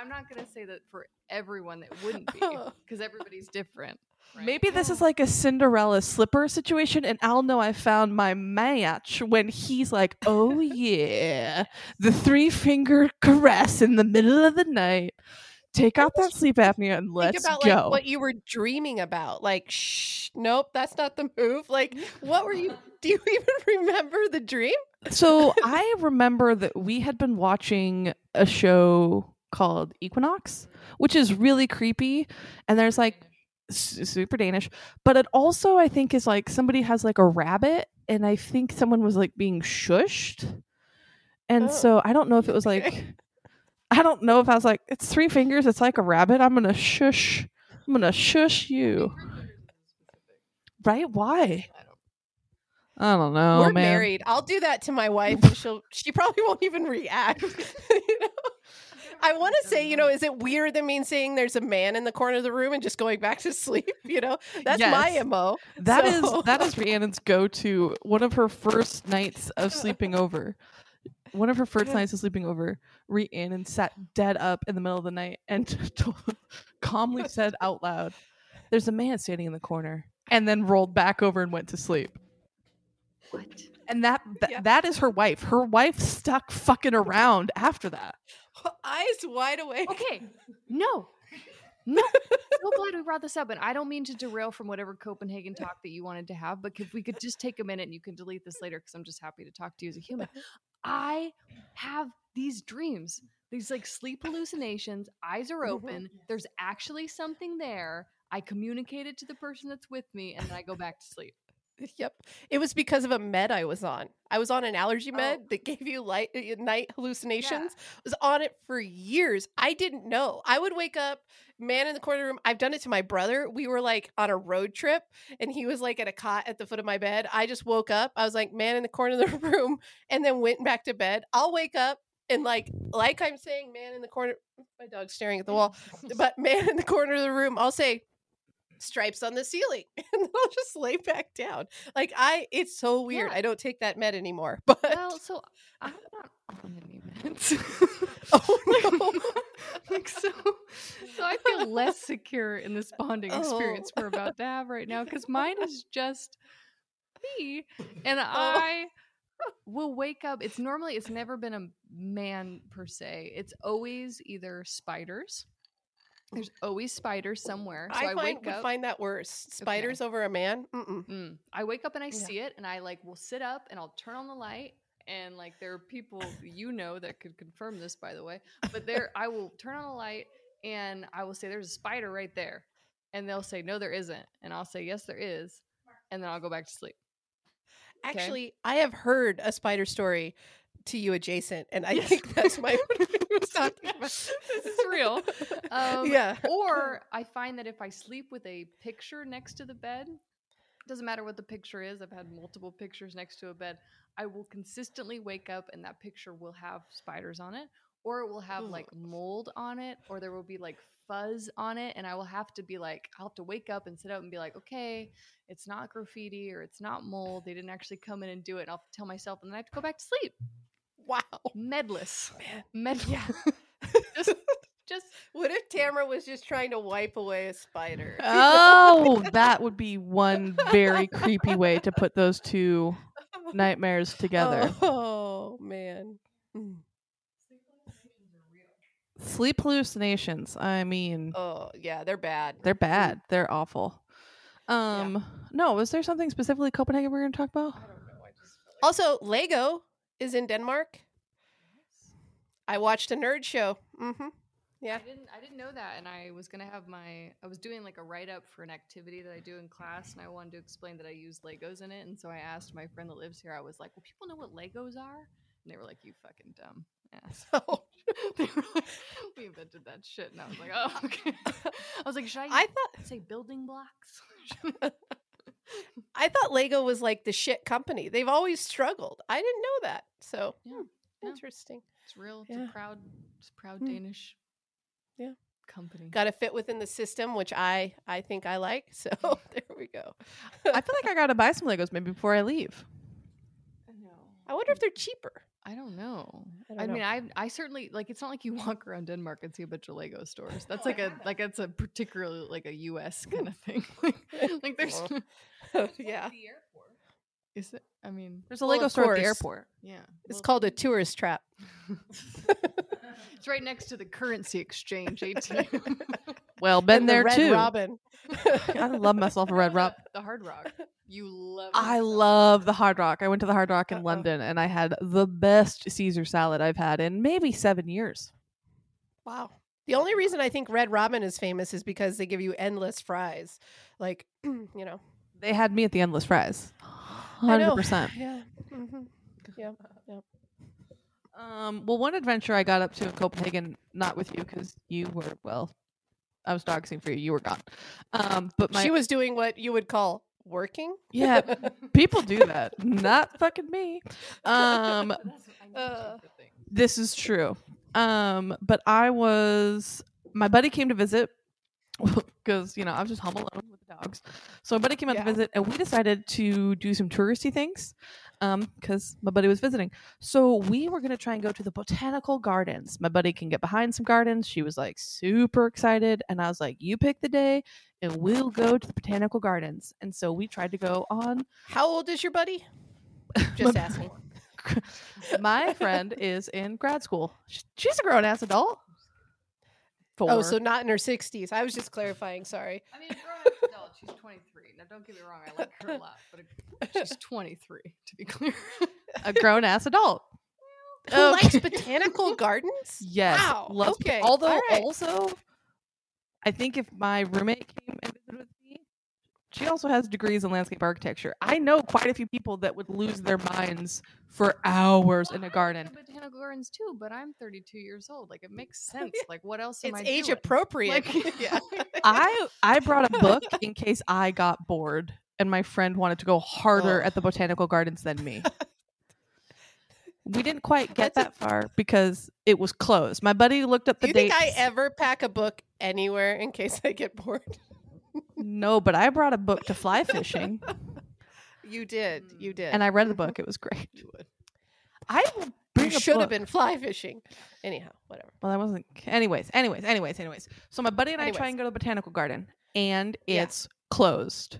I'm not gonna say that for everyone that wouldn't be, because everybody's different. Right? Maybe this is like a Cinderella slipper situation, and I'll know I found my match when he's like, "Oh yeah, the three finger caress in the middle of the night." Take out that sleep apnea and let's think about, go. Like, what you were dreaming about. Like, shh, nope, that's not the move. Like, what were you? Do you even remember the dream? So I remember that we had been watching a show called Equinox, which is really creepy. And there's like super Danish, but it also, I think, is like somebody has like a rabbit, and I think someone was like being shushed. And oh, so I don't know if it was okay. like. I don't know if I was like, it's three fingers, it's like a rabbit. I'm gonna shush. I'm gonna shush you. Right? Why? I don't know. We're man. married. I'll do that to my wife. And she'll she probably won't even react. You know? I want to say, you know, is it weirder than me saying there's a man in the corner of the room and just going back to sleep? You know, that's yes. my M O. That so. is that is Rhiannon's go-to. One of her first nights of sleeping over. One of her first nights of sleeping over, Rhiannon sat dead up in the middle of the night and told, calmly said out loud, "There's a man standing in the corner," and then rolled back over and went to sleep. What? And that th- yeah. that is her wife. Her wife stuck fucking around after that. Well, eyes wide awake. Okay, no. No, so glad we brought this up, and I don't mean to derail from whatever Copenhagen talk that you wanted to have, but if we could just take a minute, and you can delete this later because I'm just happy to talk to you as a human. I have these dreams, these like sleep hallucinations, eyes are open, there's actually something there, I communicate it to the person that's with me, and then I go back to sleep. Yep. It was because of a med I was on. I was on an allergy med oh. that gave you light, night hallucinations. Yeah. I was on it for years. I didn't know. I would wake up, man in the corner room. I've done it to my brother. We were like on a road trip and he was like at a cot at the foot of my bed. I just woke up. I was like, man in the corner of the room, and then went back to bed. I'll wake up and like, like I'm saying, man in the corner. My dog's staring at the wall. But man in the corner of the room, I'll say, stripes on the ceiling, and I'll just lay back down. Like, I it's so weird. Yeah. I don't take that med anymore, but well, so I'm not on any meds. Oh no. Like, so so I feel less secure in this bonding experience oh. we're about to have right now, because mine is just me, and oh. I will wake up. It's normally it's never been a man per se. It's always either spiders. There's always spiders somewhere. So I, find, I wake up. Find that worse. Spiders okay. over a man. Mm-mm. Mm. I wake up and I yeah. see it, and I like will sit up and I'll turn on the light, and like there are people you know that could confirm this, by the way. But there, I will turn on the light and I will say, "There's a spider right there," and they'll say, "No, there isn't," and I'll say, "Yes, there is," and then I'll go back to sleep. Okay? Actually, I have heard a spider story to you adjacent, and I yes. think that's my. This is real. Um, yeah. Or I find that if I sleep with a picture next to the bed, doesn't matter what the picture is. I've had multiple pictures next to a bed. I will consistently wake up and that picture will have spiders on it, or it will have Ooh. like mold on it, or there will be like fuzz on it, and I will have to be like, I'll have to wake up and sit up and be like, okay, it's not graffiti or it's not mold. They didn't actually come in and do it. And I'll tell myself, and then I have to go back to sleep. Wow. Medless. Man. Medless. Yeah. just, just. What if Tamara was just trying to wipe away a spider? Oh, that would be one very creepy way to put those two nightmares together. Oh, man. Mm. Sleep hallucinations. I mean. Oh, yeah. They're bad. They're bad. They're awful. Um, yeah. No, was there something specifically Copenhagen we were going to talk about? I don't know. I just feel like also, Lego. Is in Denmark. I watched a nerd show. Mm-hmm. Yeah. I didn't I didn't know that, and I was gonna have my I was doing like a write-up for an activity that I do in class, and I wanted to explain that I use Legos in it, and so I asked my friend that lives here, I was like, well, people know what Legos are? And they were like, you fucking dumb ass. Oh. They were like, we invented that shit. And I was like, oh, okay. I was like, should I, I thought- say building blocks? I thought Lego was like the shit company. They've always struggled. I didn't know that. So yeah, yeah. Interesting. It's real. It's yeah. a proud, it's a proud mm. Danish yeah. company. Got to fit within the system, which I, I think I like. So there we go. I feel like I got to buy some Legos maybe before I leave. I wonder if they're cheaper. I don't know. I, don't I know. mean, I I certainly like. It's not like you walk around Denmark and see a bunch of Lego stores. That's oh, like a like that's a particularly like a U S kind of thing. like, like there's yeah. The airport. Is it? I mean, there's a well, Lego store at the airport. Yeah, it's well, called a tourist trap. It's right next to the currency exchange A T M. Well, been and there the Red too. Robin. I love myself a Red Robin. The Hard Rock. You love it. I love the Hard Rock. I went to the Hard Rock in Uh-oh. London and I had the best Caesar salad I've had in maybe seven years. Wow. The only reason I think Red Robin is famous is because they give you endless fries. Like, you know. They had me at the endless fries. one hundred percent. I know. Yeah. Mm-hmm. Yeah. Yeah. Um, well, one adventure I got up to in Copenhagen, not with you because you were, well, I was doxing for you. You were gone. Um, but my- She was doing what you would call working. Yeah. People do that. Not fucking me. Um, uh, this is true. Um, but I was, my buddy came to visit because, you know, I was just home alone with the dogs. So my buddy came out yeah. to visit and we decided to do some touristy things um, because my buddy was visiting. So we were going to try and go to the botanical gardens. My buddy can get behind some gardens. She was like super excited. And I was like, you pick the day and we'll go to the botanical gardens. And so we tried to go on. How old is your buddy? Just asking. My friend is in grad school. She's a grown ass adult. Four. Oh, so not in her sixties. I was just clarifying. Sorry. I mean, grown adult. She's twenty-three. Now, don't get me wrong. I like her a lot, but a, she's twenty-three. To be clear, a grown ass adult who okay. likes botanical gardens. Yes. Wow. Loves okay. Bo- although, all right. also, I think if my roommate came and visited with me, she also has degrees in landscape architecture. I know quite a few people that would lose their minds for hours well, in a garden. I like botanical gardens too, but I'm thirty-two years old. Like it makes sense. Like what else am it's I doing? It's age appropriate. Like, yeah. I I brought a book in case I got bored and my friend wanted to go harder oh. at the botanical gardens than me. We didn't quite get That's that a- far because it was closed. My buddy looked up the dates. Do you think I ever pack a book anywhere in case I get bored? No, but I brought a book to fly fishing. You did. You did. And I read the book. It was great. You would. I would bring you a should book. Have been fly fishing. Anyhow, whatever. Well, I wasn't. Anyways, anyways, anyways, anyways. So my buddy and anyways. I try and go to the botanical garden and it's yeah. closed.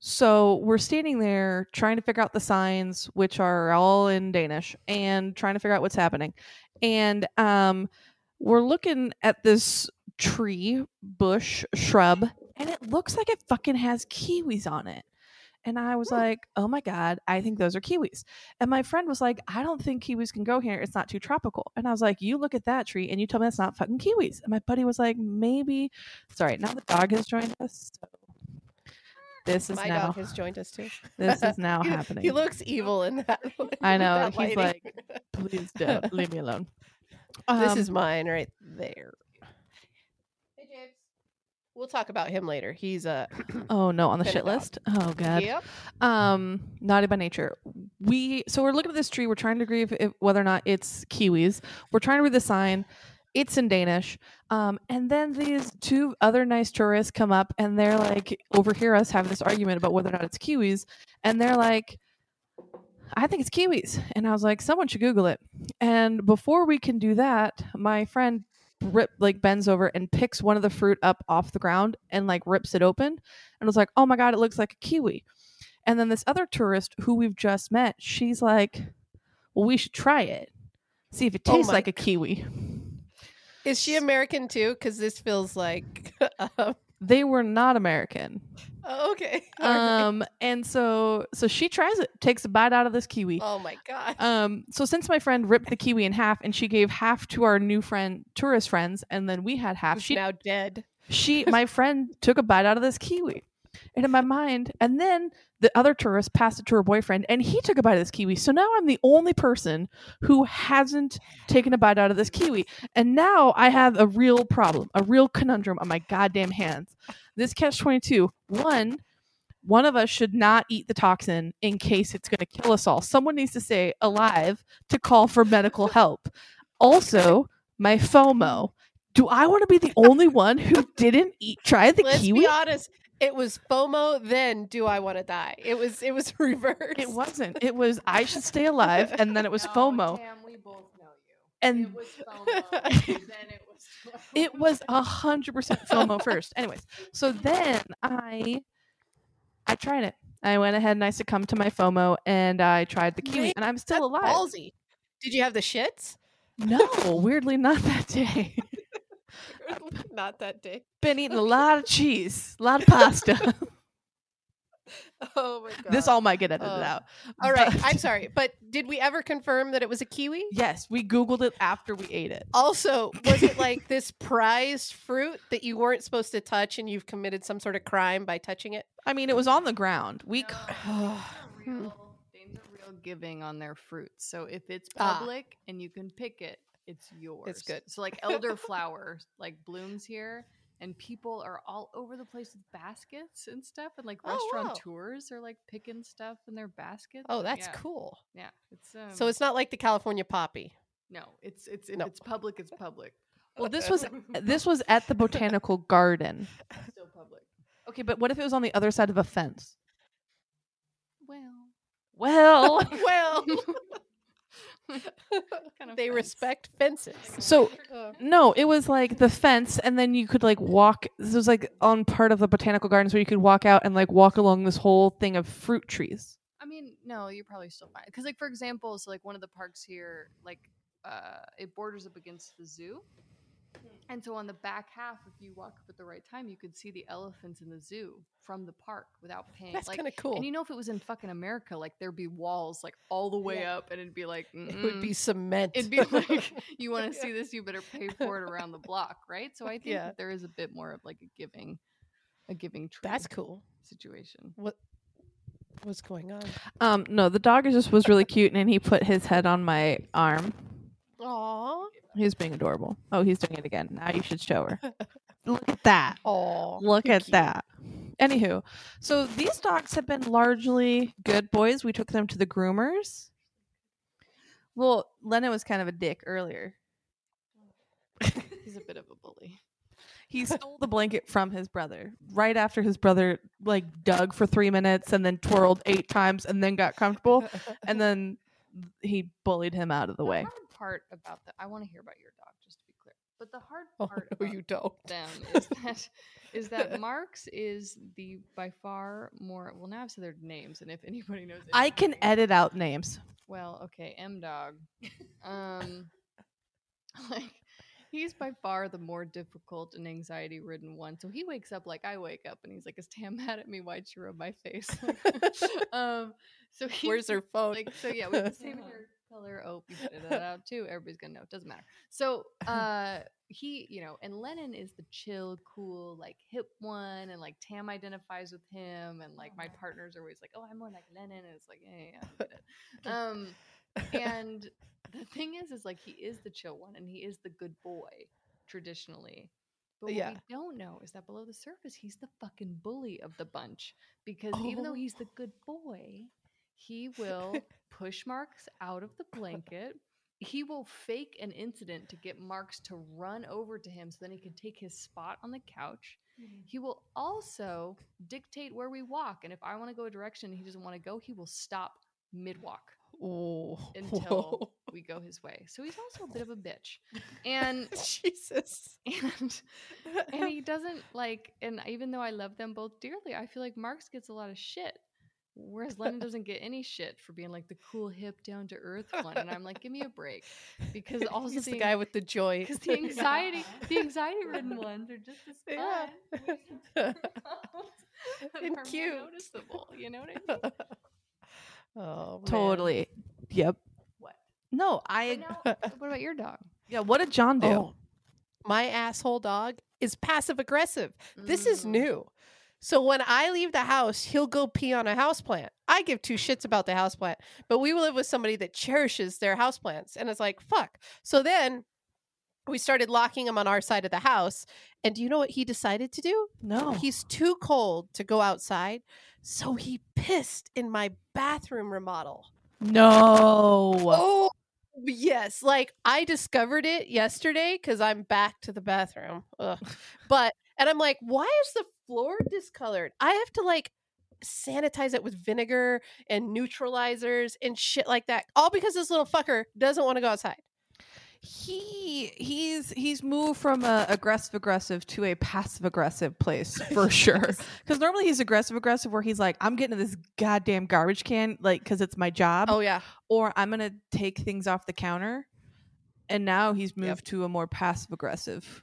So we're standing there trying to figure out the signs, which are all in Danish, and trying to figure out what's happening. And um, we're looking at this tree, bush, shrub, and it looks like it fucking has kiwis on it. And I was like, oh my God, I think those are kiwis. And my friend was like, I don't think kiwis can go here. It's not too tropical. And I was like, you look at that tree and you tell me that's not fucking kiwis. And my buddy was like, maybe. Sorry, now the dog has joined us. So this is my now, dog has joined us too. This is now he, happening. He looks evil in that. I know. That he's lighting. Like, please don't leave me alone. Um, this is mine right there. We'll talk about him later. He's a uh, oh no on the shit list. Oh God. Yep. Um, naughty by nature. We so we're looking at this tree. We're trying to agree if, if, whether or not it's kiwis. We're trying to read the sign. It's in Danish. Um, and then these two other nice tourists come up and they're like overhear us having this argument about whether or not it's kiwis. And they're like, I think it's kiwis. And I was like, someone should Google it. And before we can do that, my friend. Rip like bends over and picks one of the fruit up off the ground and like rips it open and was like, oh my God, it looks like a kiwi. And then this other tourist who we've just met, she's like, well, we should try it, see if it tastes oh like a kiwi. Is she American too? Because this feels like um... they were not American. Oh, okay. Um, right. And so, so she tries it, takes a bite out of this kiwi. Oh my God. Um, so since my friend ripped the kiwi in half and she gave half to our new friend, tourist friends, and then we had half. She's now dead. She, my friend took a bite out of this kiwi And in my mind, and then the other tourist passed it to her boyfriend, and he took a bite of this kiwi. So now I'm the only person who hasn't taken a bite out of this kiwi. And now I have a real problem, a real conundrum on my goddamn hands. This catch twenty-two, one, one of us should not eat the toxin in case it's going to kill us all. Someone needs to stay alive to call for medical help. Also, my FOMO. Do I want to be the only one who didn't eat, try the Let's kiwi? Let's be honest. It was FOMO, then do I want to die? It was it was reversed. It wasn't. It was I should stay alive, and then it was no, FOMO. Tam, we both know you. And it was FOMO, and then it was FOMO. It was one hundred percent FOMO first. Anyways, so then I I tried it. I went ahead and I succumbed to my FOMO, and I tried the kiwi, and I'm still alive. Ballsy. Did you have the shits? No, weirdly not that day. Not that day. Been eating a lot of cheese, a lot of pasta. Oh my god! This all might get edited oh. out. All right, but... I'm sorry, but did we ever confirm that it was a kiwi? Yes, we Googled it after we ate it. Also, was it like this prized fruit that you weren't supposed to touch, and you've committed some sort of crime by touching it? I mean, it was on the ground. We. No, oh. real, things are real giving on their fruits, so if it's public ah. and you can pick it. It's yours. It's good. So like elderflower, like blooms here, and people are all over the place with baskets and stuff, and like oh, restaurateurs wow. are like picking stuff in their baskets. Oh, that's yeah. cool. Yeah. It's um, so it's not like the California poppy. No, it's it's no. it's public. It's public. Well, this was this was at the botanical garden. It's still public. Okay, but what if it was on the other side of a fence? Well, well, well. kind of they fence. Respect fences. So no, it was like the fence, and then you could like walk. This was like on part of the botanical gardens where you could walk out and like walk along this whole thing of fruit trees. I mean, no, you're probably still fine because, like, for example, so like one of the parks here, like uh, it borders up against the zoo, and so on the back half, if you walk up at the right time, you could see the elephants in the zoo from the park without paying. That's like, kind of cool. And you know, if it was in fucking America, like there'd be walls like all the way yeah. up, and it'd be like mm-mm. it would be cement. It'd be like you want to yeah. see this, you better pay for it around the block, right? So I think yeah. that there is a bit more of like a giving, a giving. That's cool situation. What what's going on? Um, no, the dog just was really cute, and he put his head on my arm. Aww. He's being adorable. Oh, he's doing it again. Now you should show her. Look at that. Oh, look at cute. That. Anywho, so these dogs have been largely good boys. We took them to the groomers. Well, Lena was kind of a dick earlier. He's a bit of a bully. He stole the blanket from his brother right after his brother like dug for three minutes and then twirled eight times and then got comfortable. And then he bullied him out of the way. Part about that I want to hear about your dog, just to be clear, but the hard part oh, no, about you don't. Them is that is that Mark's is the by far more well now I've said their names, and if anybody knows I can names, edit out names well okay M dog um like he's by far the more difficult and anxiety ridden one. So he wakes up like I wake up, and he's like, is Tam mad at me? Why'd she rub my face? um so he, where's her phone like so yeah we have the same hair color. Oh, we edited that out too. Everybody's gonna know. It doesn't matter. So uh he, you know, and Lennon is the chill, cool, like hip one, and like Tam identifies with him, and like my partner's are always like, oh, I'm more like Lennon, and it's like, yeah, yeah. Um and the thing is is like he is the chill one, and he is the good boy traditionally. But what yeah. we don't know is that below the surface he's the fucking bully of the bunch. Because oh. even though he's the good boy, he will push Marks out of the blanket. He will fake an incident to get Marks to run over to him so then he can take his spot on the couch. Mm-hmm. He will also dictate where we walk. And if I want to go a direction and he doesn't want to go, he will stop mid-walk Ooh. Until Whoa. We go his way. So he's also a bit of a bitch. And Jesus. And, and he doesn't like, and even though I love them both dearly, I feel like Marks gets a lot of shit. Whereas Lennon doesn't get any shit for being like the cool, hip, down to earth one, and I'm like, give me a break, because also he's the, the guy with the joy. Because the anxiety, the anxiety-ridden ones are just as fun yeah. and cute, noticeable. You know what I mean? Oh, man. Totally. Yep. What? No, I. Now, what about your dog? Yeah. What did John do? Oh, my asshole dog is passive aggressive. Mm. This is new. So when I leave the house, he'll go pee on a houseplant. I give two shits about the houseplant, but we live with somebody that cherishes their houseplants. And it's like, fuck. So then we started locking him on our side of the house. And do you know what he decided to do? No. He's too cold to go outside. So he pissed in my bathroom remodel. No. Oh, yes. Like, I discovered it yesterday because I'm back to the bathroom. Ugh. But, and I'm like, why is the floor discolored? I have to like sanitize it with vinegar and neutralizers and shit like that, all because this little fucker doesn't want to go outside. He he's he's moved from a aggressive aggressive to a passive aggressive place for sure, because normally he's aggressive aggressive where he's like, I'm getting to this goddamn garbage can, like, because it's my job. Oh yeah. Or I'm gonna take things off the counter. And now he's moved, yep, to a more passive aggressive.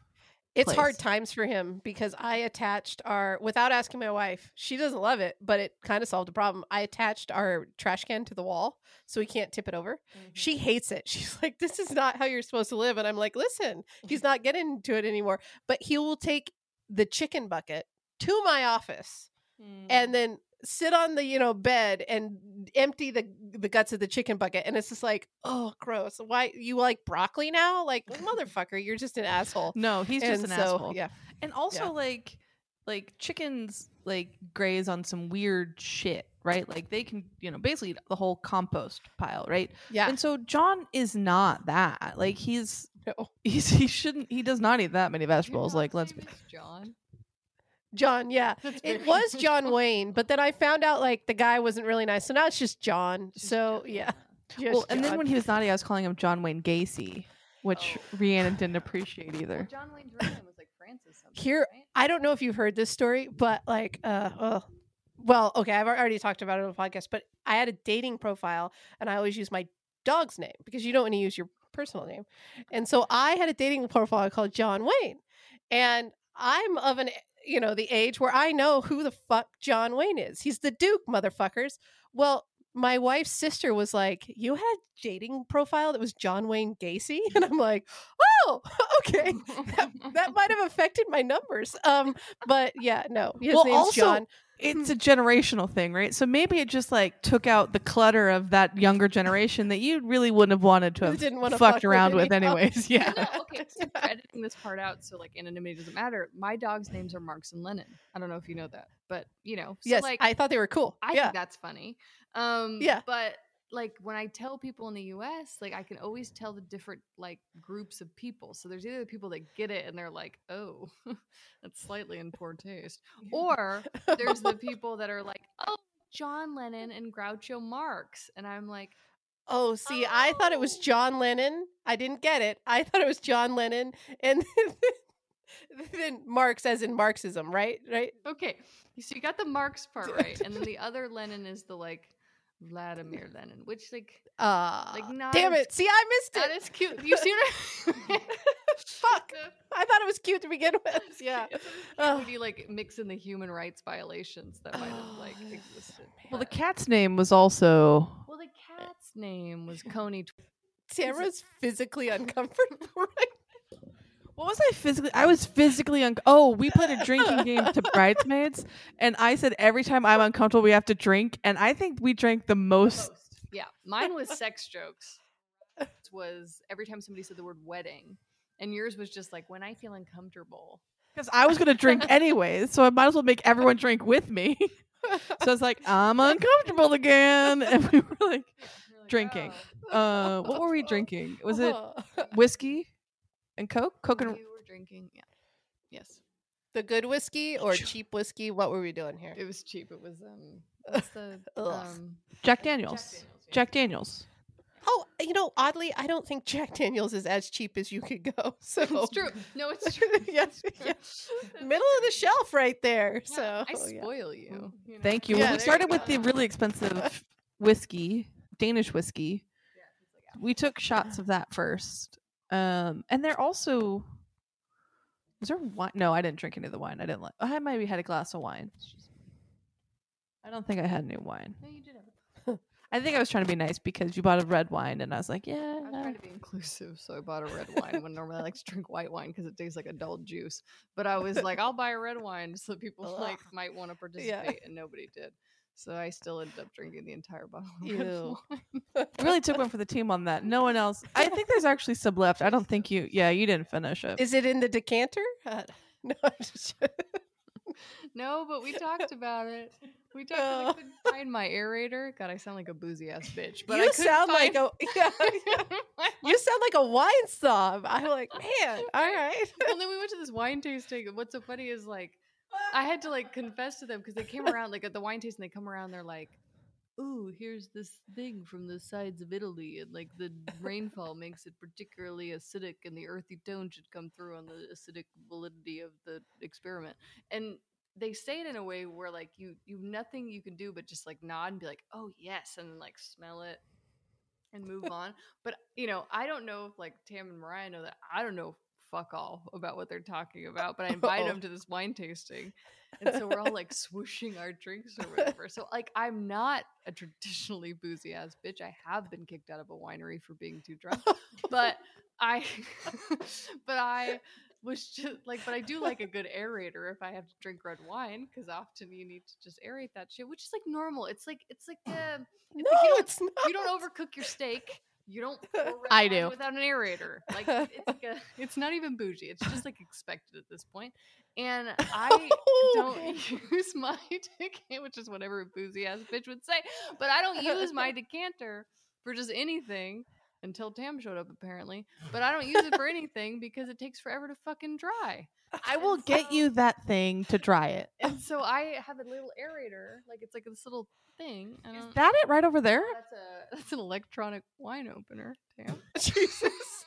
It's place. Hard times for him because I attached our, without asking my wife, she doesn't love it, but it kind of solved a problem. I attached our trash can to the wall so he can't tip it over. Mm-hmm. She hates it. She's like, this is not how you're supposed to live. And I'm like, listen, he's not getting into it anymore. But he will take the chicken bucket to my office, mm, and then sit on the, you know, bed and empty the the guts of the chicken bucket. And it's just like, oh, gross. Why you like broccoli now? Like, motherfucker, you're just an asshole. No, he's and just an so, asshole. Yeah. And also, yeah, like like chickens like graze on some weird shit, right? Like they can, you know, basically eat the whole compost pile, right? Yeah. And so John is not that. Like he's no. he's he shouldn't he does not eat that many vegetables. Like, let's be John. John, yeah. It was John Wayne, but then I found out like the guy wasn't really nice. So now it's just John. Just so, John. Yeah. Just well, and John. Then when he was naughty, I was calling him John Wayne Gacy, which oh. Rhiannon didn't appreciate either. Well, John Wayne's real name was like Francis something. Here, right? I don't know if you've heard this story, but like, uh, well, well, okay, I've already talked about it on the podcast, but I had a dating profile and I always use my dog's name because you don't want to use your personal name. And so I had a dating profile called John Wayne. And I'm of an you know, the age where I know who the fuck John Wayne is. He's the Duke, motherfuckers. Well, my wife's sister was like, you had a dating profile that was John Wayne Gacy? And I'm like, oh, okay. that, that might have affected my numbers. Um, But yeah, no. His well, name's also, John. It's a generational thing, right? So maybe it just like took out the clutter of that younger generation that you really wouldn't have wanted to have didn't want to fucked fuck around with, with anyways. Yeah. No, okay, so editing this part out so like anonymity doesn't matter. My dog's names are Marks and Lennon. I don't know if you know that, but you know. So, yes, like, I thought they were cool. I yeah. think that's funny. Um, yeah. But like when I tell people in the U S, like I can always tell the different like groups of people. So there's either the people that get it and they're like, oh, that's slightly in poor taste. Or there's the people that are like, oh, John Lennon and Groucho Marx. And I'm like, oh, see, oh. I thought it was John Lennon. I didn't get it. I thought it was John Lennon and then Marx as in Marxism, right? Right. Okay. So you got the Marx part right. And then the other Lennon is the like, Vladimir Lenin, which like, uh, like not damn it. As, see, I missed it. That is cute. You see what I mean? Fuck. I thought it was cute to begin with. Yeah. Oh. Would you like mix in the human rights violations that might have like existed? Oh, well, the cat's name was also. Well, the cat's name was Coney. Tamara's physically uncomfortable right now. What was I physically? I was physically un. Oh, we played a drinking game to Bridesmaids, and I said every time I'm uncomfortable, we have to drink, and I think we drank the most. The most. Yeah, mine was sex jokes. It was every time somebody said the word wedding, and yours was just like when I feel uncomfortable. Because I was going to drink anyways, so I might as well make everyone drink with me. So I was like, I'm uncomfortable again, and we were like drinking. Uh, what were we drinking? Was it whiskey? And Coke? Coke and... We were drinking, yeah. Yes. The good whiskey or cheap whiskey? What were we doing here? It was cheap. It was, um... What's the, um Jack Daniels. Jack Daniels. Jack Daniels. Oh, you know, oddly, I don't think Jack Daniels is as cheap as you could go. So it's true. No, it's true. Yes, yes. Middle of the shelf right there. Yeah, so I spoil yeah. you, you know? Thank you. Yeah, well, we started with the really expensive whiskey, Danish whiskey. Yeah, like we took shots of that first. Um, and they're also, was there wine? No, I didn't drink any of the wine. I didn't like, I maybe had a glass of wine. I don't think I had any wine. No, you did. I think I was trying to be nice because you bought a red wine and I was like, yeah, I'm trying to be inclusive, so I bought a red wine when normally I like to drink white wine because it tastes like adult juice. But I was like, I'll buy a red wine so people like might want to participate, yeah. and nobody did. So I still ended up drinking the entire bottle of Ew. red wine. I really took one for the team on that. No one else. I think there's actually some left. I don't think you. Yeah, you didn't finish it. Is it in the decanter? Uh, no, I'm just No, but we talked about it. We talked. Oh. I couldn't find my aerator. God, I sound like a boozy ass bitch. But you I sound find... like a. Yeah, yeah. You sound like a wine snob. I'm like, man. All right. Well, then we went to this wine tasting. What's so funny is like, I had to like confess to them because they came around like at the wine tasting. They come around. They're like, ooh, here's this thing from the sides of Italy, and like the rainfall makes it particularly acidic, and the earthy tone should come through on the acidic validity of the experiment. And they say it in a way where like you you nothing you can do but just like nod and be like, oh yes, and then like smell it and move on. But you know, I don't know if like Tam and Mariah know that I don't know fuck all about what they're talking about, but I invite them to this wine tasting, and so we're all like swooshing our drinks or whatever. So like, I'm not a traditionally boozy ass bitch. I have been kicked out of a winery for being too drunk, but I but I was just like, but I do like a good aerator if I have to drink red wine, because often you need to just aerate that shit, which is like normal. It's like it's like uh, it's no, like you it's not. You don't overcook your steak. You don't pour I do without an aerator. Like it's like a, it's not even bougie. It's just like expected at this point. And I don't use my decanter, which is whatever a boozy ass bitch would say. But I don't use my decanter for just anything until Tam showed up apparently. But I don't use it for anything because it takes forever to fucking dry. I will so, get you that thing to dry it. And so I have a little aerator, like it's like this little thing. Is that it right over there? That's a that's an electronic wine opener. Damn. Jesus.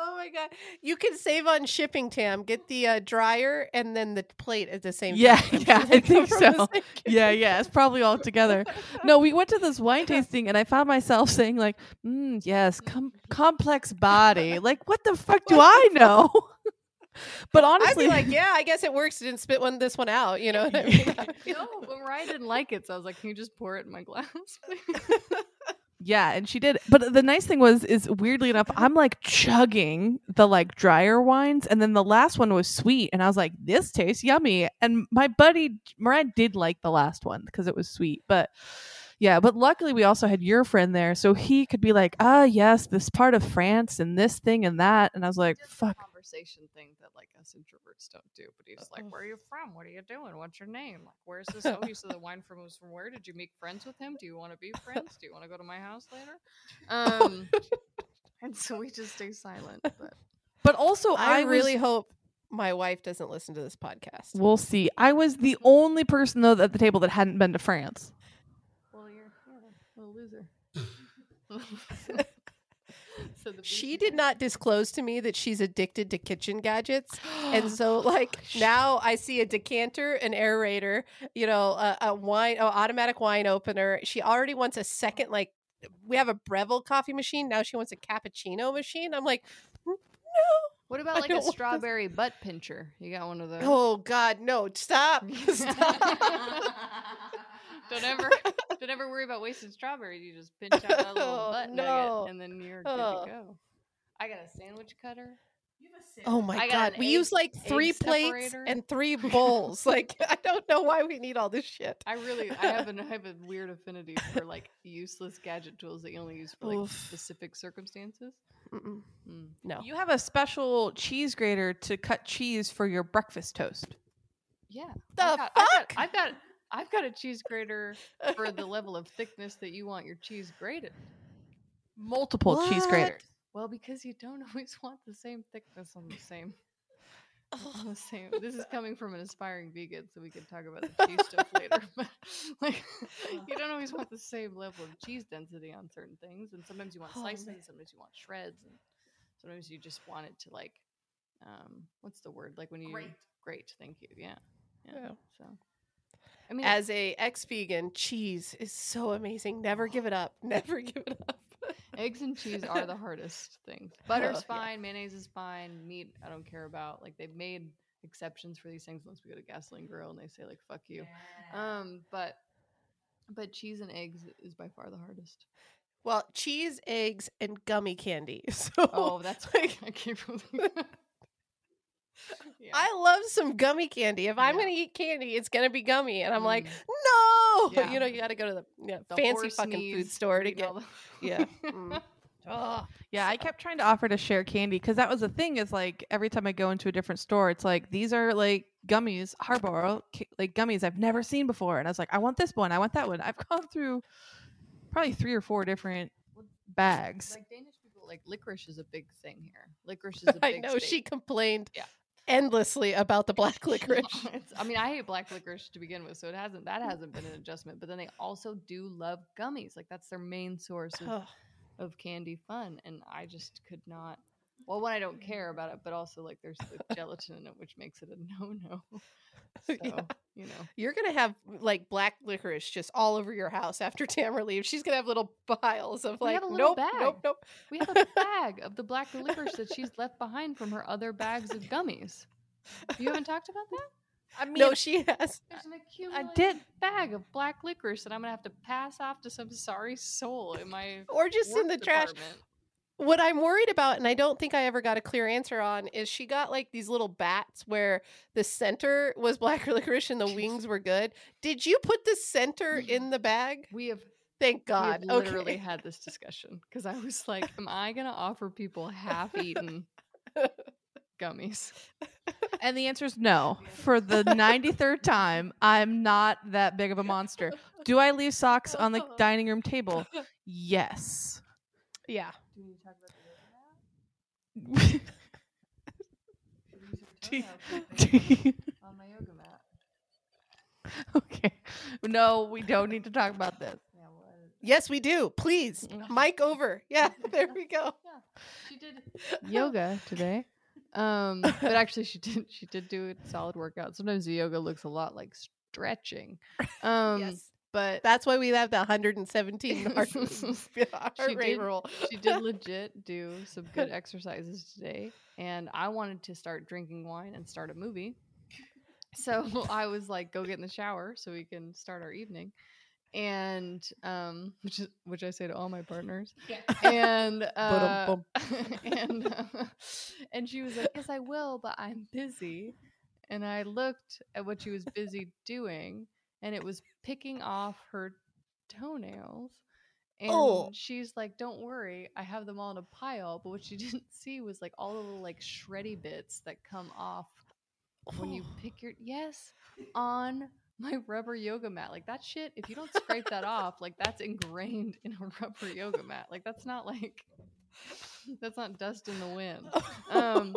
Oh my god! You can save on shipping, Tam. Get the uh, dryer and then the plate at the same yeah, time. Yeah, I think so. Yeah, yeah, it's probably all together. No, we went to this wine tasting, and I found myself saying like, mm, "Yes, com- complex body." Like, what the fuck do I know? But honestly, I'd be like, yeah, I guess it works. I didn't spit one this one out, you know what I mean? No, but Mariah didn't like it, so I was like, "Can you just pour it in my glass, please?" Yeah, and she did. But the nice thing was, is weirdly enough, I'm like chugging the like drier wines, and then the last one was sweet, and I was like, "This tastes yummy." And my buddy Mariah did like the last one because it was sweet. But yeah, but luckily we also had your friend there, so he could be like, "Ah, oh, yes, this part of France and this thing and that." And I was like, "Fuck." Conversation thing that like us introverts don't do, but he's like, where are you from, what are you doing, what's your name, like where's this, oh you said the wine from was from where, did you make friends with him, do you want to be friends, do you want to go to my house later, um and so we just stay silent. But but also I, I really was... hope my wife doesn't listen to this podcast. We'll see. I was the only person though at the table that hadn't been to France. Well, you're yeah, a loser. So she did not disclose to me that she's addicted to kitchen gadgets, and so like now I see a decanter, an aerator, you know, a, a wine, oh, automatic wine opener. She already wants a second, like we have a Breville coffee machine. Now she wants a cappuccino machine. I'm like, no. What about like a strawberry butt pincher? You got one of those? Oh God, no! Stop! Stop! Don't ever, don't ever worry about wasting strawberries. You just pinch out that little oh, butt no. nugget, and then you're good oh. to go. I got a sandwich cutter. You have a sandwich. Oh my God! We egg, use like three plates separator. And three bowls. Like I don't know why we need all this shit. I really, I have an, I have a weird affinity for like useless gadget tools that you only use for like Oof. specific circumstances. Mm. No, you have a special cheese grater to cut cheese for your breakfast toast. Yeah, the I got, fuck! I've got. I've got I've got a cheese grater for the level of thickness that you want your cheese grated. Multiple what? cheese graters. Well, because you don't always want the same thickness on the same. Oh. On the same. This is coming from an aspiring vegan, so we can talk about the cheese stuff later. But like, you don't always want the same level of cheese density on certain things, and sometimes you want oh, slices, man. sometimes you want shreds, and sometimes you just want it to like, um, what's the word? Like when you grate. Grate. Thank you. Yeah. Yeah. yeah. So. I mean, as a ex-vegan, cheese is so amazing. Never give it up. Never give it up. Eggs and cheese are the hardest things. Butter's oh, fine. Yeah. Mayonnaise is fine. Meat, I don't care about. Like, they've made exceptions for these things once we go to Gasoline Grill and they say, like, fuck you. Yeah. Um, but but cheese and eggs is by far the hardest. Well, cheese, eggs, and gummy candy. So, oh, that's like I can't believe that. Yeah. I love some gummy candy. If yeah. I'm going to eat candy, it's going to be gummy. And I'm mm. like, no, yeah. you know, you got to go to the, yeah, the fancy fucking knees. food store to get. Yeah. Mm. Oh. Yeah, I kept trying to offer to share candy because that was the thing is like every time I go into a different store, it's like these are like gummies, Haribo, like gummies I've never seen before. And I was like, I want this one. I want that one. I've gone through probably three or four different bags. Like Danish people, like licorice is a big thing here. Licorice is a big thing. I know. State. She complained yeah. endlessly about the black licorice. I mean, I hate black licorice to begin with, so it hasn't that hasn't been an adjustment. But then they also do love gummies. Like that's their main source of oh. of candy fun, and I just could not. Well, one, I don't care about it, but also like there's the gelatin in it, which makes it a no-no. So, yeah. you know, you're gonna have like black licorice just all over your house after Tamara leaves. She's gonna have little piles of like, nope, bag. nope, nope. We have a bag of the black licorice that she's left behind from her other bags of gummies. You haven't talked about that? I mean, no, she has. There's an accumulated I did. bag of black licorice that I'm gonna have to pass off to some sorry soul in my or just work in the department. trash. What I'm worried about, and I don't think I ever got a clear answer on, is she got like these little bats where the center was black licorice and the wings were good. Did you put the center in the bag? We have, thank God, we have literally okay. had this discussion because I was like, "Am I going to offer people half-eaten gummies?" And the answer is no. For the ninety-third time, I'm not that big of a monster. Do I leave socks on the dining room table? Yes. Yeah. Do you talk about the yoga mat? Do you, on my yoga mat. Okay. No, we don't need to talk about this. Yeah, well, yes, we do. Please. Mic over. Yeah, there we go. Yeah. She did yoga today. Um, but actually she did she did do a solid workout. Sometimes the yoga looks a lot like stretching. Um yes. But that's why we have the one hundred seventeen heart, heart rate did, rule. She did legit do some good exercises today. And I wanted to start drinking wine and start a movie. So I was like, go get in the shower so we can start our evening. And um, which is, which I say to all my partners. Yeah. And uh, and, uh, and she was like, yes, I will, but I'm busy. And I looked at what she was busy doing. And it was picking off her toenails. And oh. she's like, don't worry, I have them all in a pile. But what she didn't see was like all the little like shreddy bits that come off when you pick your, yes, on my rubber yoga mat. Like that shit, if you don't scrape that off, like that's ingrained in a rubber yoga mat. Like that's not like, that's not dust in the wind. Um,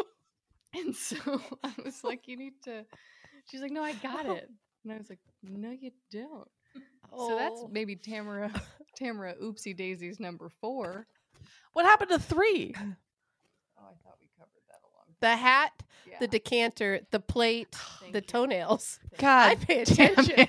and so I was like, you need to, she's like, no, I got it. And I was like, no, you don't. Oh. So that's maybe Tamara, Tamara Oopsie Daisy's number four. What happened to three? Oh, I thought we covered that a long time. The hat, yeah. the decanter, the plate, Thank the you. toenails. Thank God, I pay attention.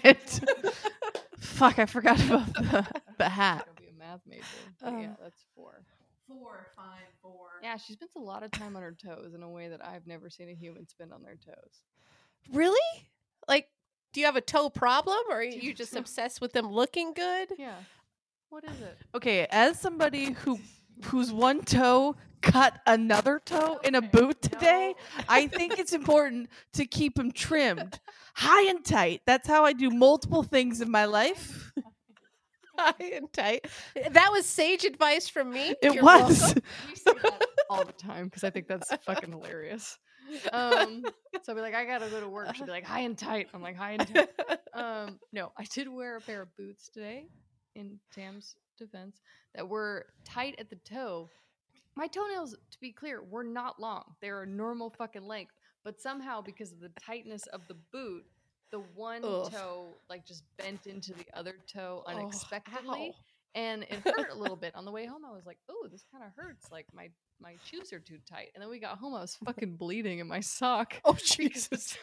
Fuck, I forgot about the, the hat. It'll be a math major. Um, yeah, that's four. Four, five, four. Yeah, she spends a lot of time on her toes in a way that I've never seen a human spend on their toes. Really? Like, do you have a toe problem, or are you just obsessed with them looking good? Yeah. What is it? Okay, as somebody who whose one toe cut another toe okay. in a boot today, no. I think it's important to keep them trimmed high and tight. That's how I do multiple things in my life. High and tight. That was sage advice from me. It You're was. You say that all the time because I think that's fucking hilarious. um so I'll be like, I gotta go to work. She'll be like, high and tight. I'm like, high and tight. Um no, I did wear a pair of boots today, in Tam's defense, that were tight at the toe. My toenails, to be clear, were not long. They're a normal fucking length, but somehow because of the tightness of the boot, the one Ugh. toe like just bent into the other toe unexpectedly. Oh, and it hurt a little bit. On the way home, I was like, oh, this kind of hurts. Like, my, my shoes are too tight. And then we got home, I was fucking bleeding in my sock. Oh, Jesus.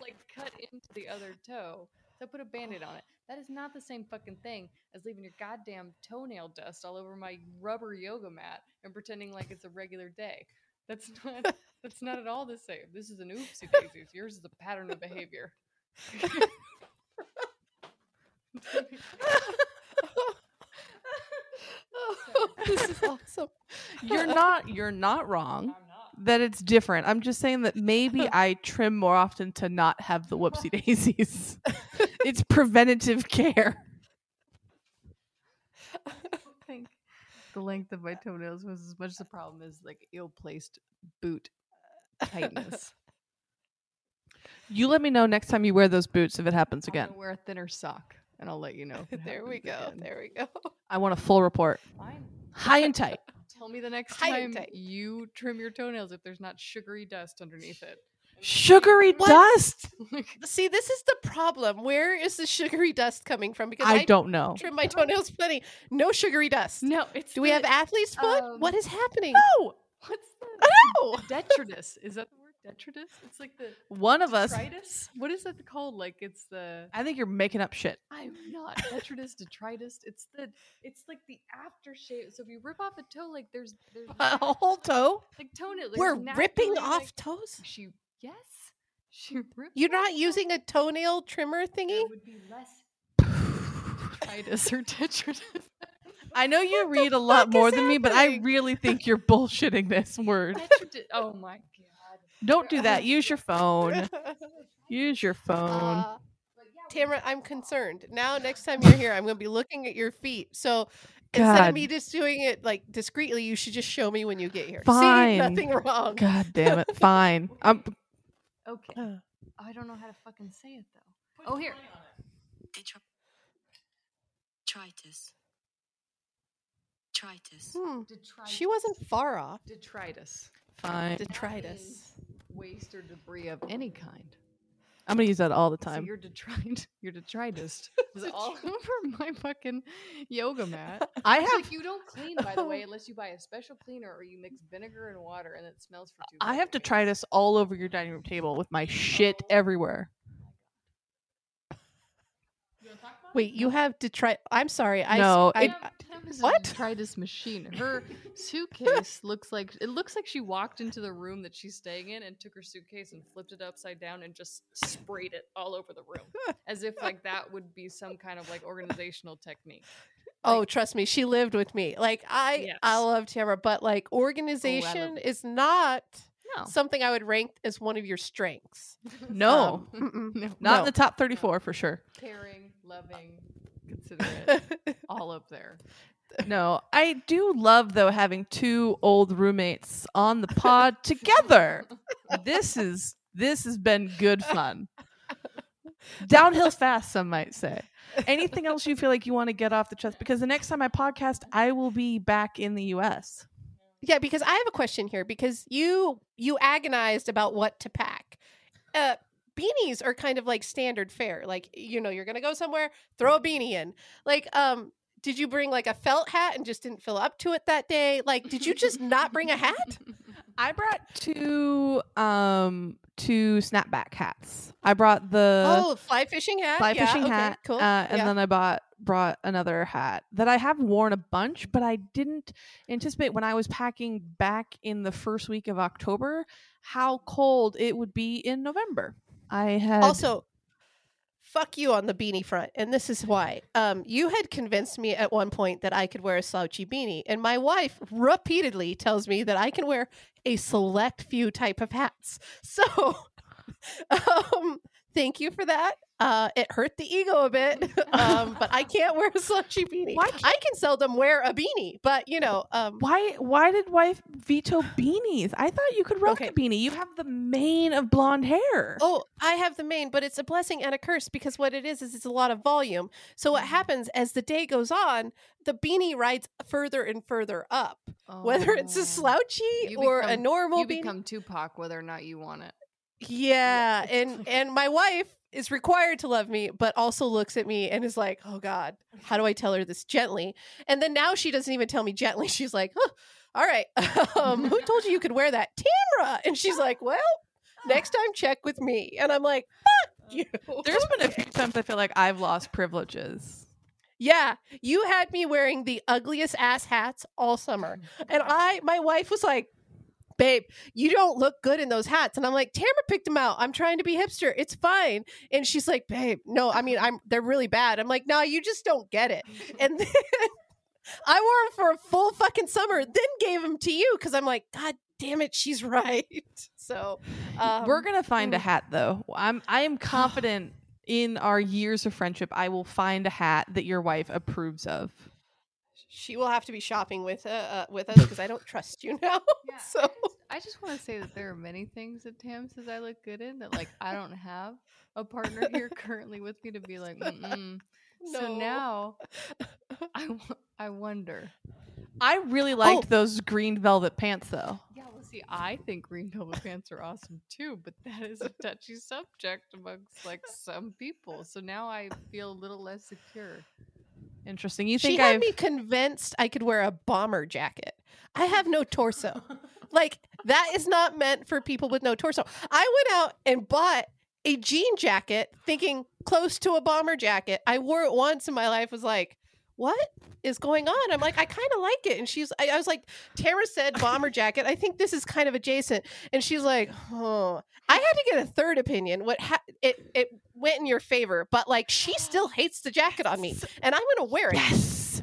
Like, cut into the other toe. So I put a Band-Aid on it. That is not the same fucking thing as leaving your goddamn toenail dust all over my rubber yoga mat and pretending like it's a regular day. That's not, that's not at all the same. This is an oopsie daisies. Yours is a pattern of behavior. This is awesome. You're not you're not wrong that it's different. I'm just saying that maybe I trim more often to not have the whoopsie daisies. It's preventative care. I think the length of my toenails was as much the problem as like ill-placed boot tightness. You let me know next time you wear those boots if it happens again. I'm gonna wear a thinner sock and I'll let you know. There we go. Again. There we go. I want a full report. Fine. High and tight. Tell me the next High time you trim your toenails if there's not sugary dust underneath it. Sugary what? Dust? See, this is the problem. Where is the sugary dust coming from? Because I, I don't know. Trim my toenails plenty. No sugary dust. No. It's Do the, we have athlete's foot? Um, what is happening? No. What's the oh! detritus? Is that the word? Detritus? It's like the one of detritus? us. Detritus. What is that called? Like it's the. I think you're making up shit. I'm not detritus, detritus. It's the. It's like the aftershave. So if you rip off a toe, like there's there's uh, a whole toe. Like toenail. Like, we're ripping like, off toes. She. Yes. She ripped You're not using a toenail trimmer thingy? It would be less detritus or detritus. I know you what read a lot more than happening? me, but I really think you're bullshitting this word. Detritus. Oh my god. Don't do that. Use your phone. Use your phone. Uh, Tamara, I'm concerned. Now next time you're here, I'm going to be looking at your feet. So God. Instead of me just doing it like discreetly, you should just show me when you get here. Fine. See, nothing wrong. God damn it. Fine. I'm Okay. Oh, I don't know how to fucking say it though. Put oh here. Detritus. Detritus. Hmm. Detritus. She wasn't far off. Detritus. Fine. Detritus. Waste or debris of any kind. I'm gonna use that all the time. So you're detritus. You're detritus. It's all over my fucking yoga mat. I have. Like you don't clean, by the way, unless you buy a special cleaner or you mix vinegar and water, and it smells for two. I have detritus all over your dining room table with my shit oh. everywhere. You wanna talk about Wait, you have detritus? I'm sorry. I no. I, it, I, what? Detritus machine. Her suitcase looks like it looks like she walked into the room that she's staying in and took her suitcase and flipped it upside down and just sprayed it all over the room, as if like that would be some kind of like organizational technique. Like, oh, trust me, she lived with me. Like I, yes. I love Tamara, but like organization oh, is not no. something I would rank as one of your strengths. No, um, no. not no. in the top thirty-four for sure. Caring, loving. Consider it all up there. No, I do love though having two old roommates on the pod together. This is this has been good fun. Downhill fast, some might say. Anything else you feel like you want to get off the chest? Because the next time I podcast, I will be back in the U S. Yeah, because I have a question here. Because you you agonized about what to pack. Uh, Beanies are kind of like standard fare. Like, you know, you're going to go somewhere, throw a beanie in. Like, um, did you bring like a felt hat and just didn't fill up to it that day? Like, did you just not bring a hat? I brought two, um, two snapback hats. I brought the oh fly fishing hat, fly yeah, fishing okay, hat, cool. uh, and yeah. then I bought brought another hat that I have worn a bunch, but I didn't anticipate when I was packing back in the first week of October how cold it would be in November. I had also fuck you on the beanie front, and this is why. Um, you had convinced me at one point that I could wear a slouchy beanie, and my wife repeatedly tells me that I can wear a select few type of hats. So, um, thank you for that. Uh, it hurt the ego a bit, um, but I can't wear a slouchy beanie. Why I can seldom wear a beanie, but you know, um, why? Why did wife veto beanies? I thought you could rock okay. a beanie. You have the mane of blonde hair. Oh, I have the mane, but it's a blessing and a curse because what it is is it's a lot of volume. So what happens as the day goes on, the beanie rides further and further up, oh. whether it's a slouchy you or become, a normal. You beanie. become Tupac, whether or not you want it. Yeah, yeah. and and my wife. Is required to love me, but also looks at me and is like, oh God, how do I tell her this gently? And then now she doesn't even tell me gently. She's like, huh, all right, um, who told you you could wear that? Tamara. And she's like, well, next time check with me. And I'm like, fuck you. There's been a few times I feel like I've lost privileges. Yeah, you had me wearing the ugliest ass hats all summer. And I, my wife was like, babe, you don't look good in those hats. And I'm like, Tamara picked them out. I'm trying to be hipster. It's fine. And she's like, babe, no, I mean, I'm they're really bad. I'm like, no, you just don't get it. And then I wore them for a full fucking summer, then gave them to you because I'm like, God damn it, she's right. So um, we're gonna find a hat, though. I'm I am confident in our years of friendship. I will find a hat that your wife approves of. She will have to be shopping with uh, uh, with us because I don't trust you now. Yeah, so I just, just want to say that there are many things that Tam says I look good in that, like, I don't have a partner here currently with me to be like, mm-mm. No. So now I, w- I wonder. I really liked oh. those green velvet pants, though. Yeah, well, see, I think green velvet pants are awesome, too, but that is a touchy subject amongst, like, some people. So now I feel a little less secure. Interesting. You think she had I've... me convinced I could wear a bomber jacket. I have no torso. Like, that is not meant for people with no torso. I went out and bought a jean jacket thinking close to a bomber jacket. I wore it once and my life was like, what is going on? I'm like, I kind of like it. And she's, I, I was like, Tamara said bomber jacket. I think this is kind of adjacent. And she's like, oh, I had to get a third opinion. What ha- it, it went in your favor, but like, she still hates the jacket on me and I'm going to wear it. Yes.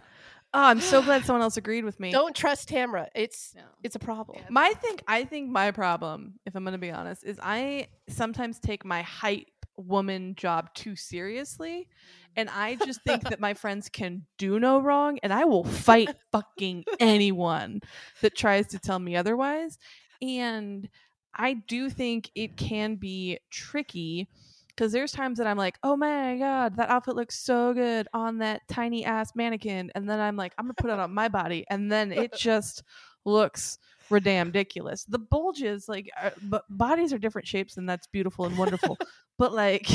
Oh, I'm so glad someone else agreed with me. Don't trust Tamara. It's no. it's a problem. Yeah, my thing, I think my problem, if I'm going to be honest, is I sometimes take my hype woman job too seriously, and I just think that my friends can do no wrong, and I will fight fucking anyone that tries to tell me otherwise. And I do think it can be tricky. Because there's times that I'm like, oh my God, that outfit looks so good on that tiny ass mannequin. And then I'm like, I'm going to put it on my body. And then it just looks redamdiculous. The bulges, like, are, but bodies are different shapes and that's beautiful and wonderful. But like,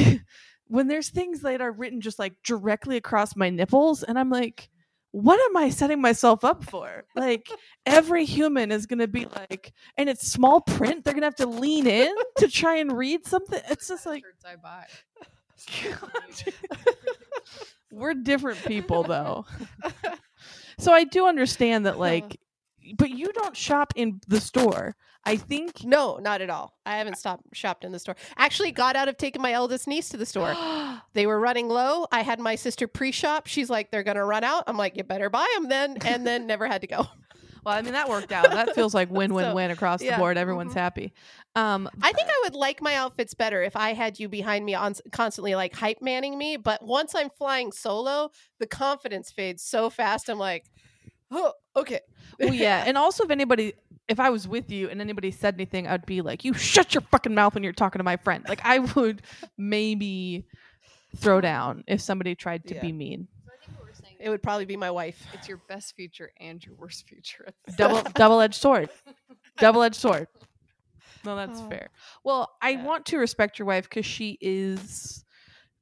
when there's things that are written just like directly across my nipples and I'm like, what am I setting myself up for? Like, every human is going to be like, and it's small print. They're going to have to lean in to try and read something. It's just like, I buy. We're different people, though. So I do understand that, like, but you don't shop in the store. I think. No, not at all. I haven't stopped shopped in the store. Actually got out of taking my eldest niece to the store. They were running low. I had my sister pre-shop. She's like, they're going to run out. I'm like, you better buy them then. And then never had to go. Well, I mean, that worked out. That feels like win-win-win so, across yeah. the board. Everyone's mm-hmm. happy. Um, I think I would like my outfits better if I had you behind me on constantly like hype manning me. But once I'm flying solo, the confidence fades so fast. I'm like, oh, okay. Well, yeah. And also if anybody... If I was with you and anybody said anything, I'd be like, you shut your fucking mouth when you're talking to my friend. Like, I would maybe throw down if somebody tried to yeah. be mean. So I think what we're saying it would probably be my wife. It's your best feature and your worst feature. Double, double-edged sword. Double-edged sword. No, that's oh. fair. Well, I yeah. want to respect your wife because she is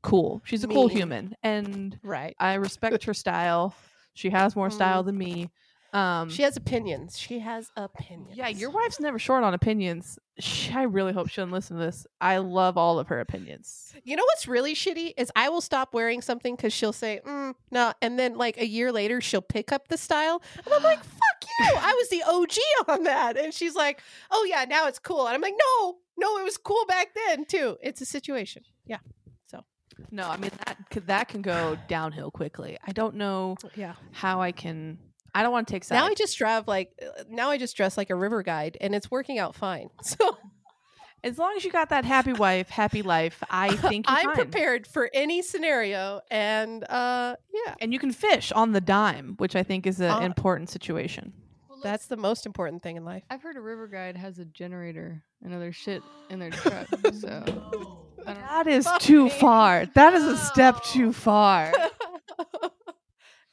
cool. She's a mean. cool human. And right. I respect her style. She has more mm. style than me. Um, she has opinions. She has opinions. Yeah, your wife's never short on opinions. She, I really hope she doesn't listen to this. I love all of her opinions. You know what's really shitty is I will stop wearing something because she'll say, mm, no. And then like a year later, she'll pick up the style. And I'm like, fuck you. I was the O G on that. And she's like, oh yeah, now it's cool. And I'm like, no, no, it was cool back then too. It's a situation. Yeah. No, I mean, that, that can go downhill quickly. I don't know yeah. how I can... I don't want to take sides. Now I just drive like now I just dress like a river guide and it's working out fine. So as long as you got that happy wife, happy life, I think you're I'm fine. Prepared for any scenario and uh, yeah. And you can fish on the dime, which I think is an uh, important situation. Well, that's the most important thing in life. I've heard a river guide has a generator and other shit in their truck. So no. that is too far. That is a step too far.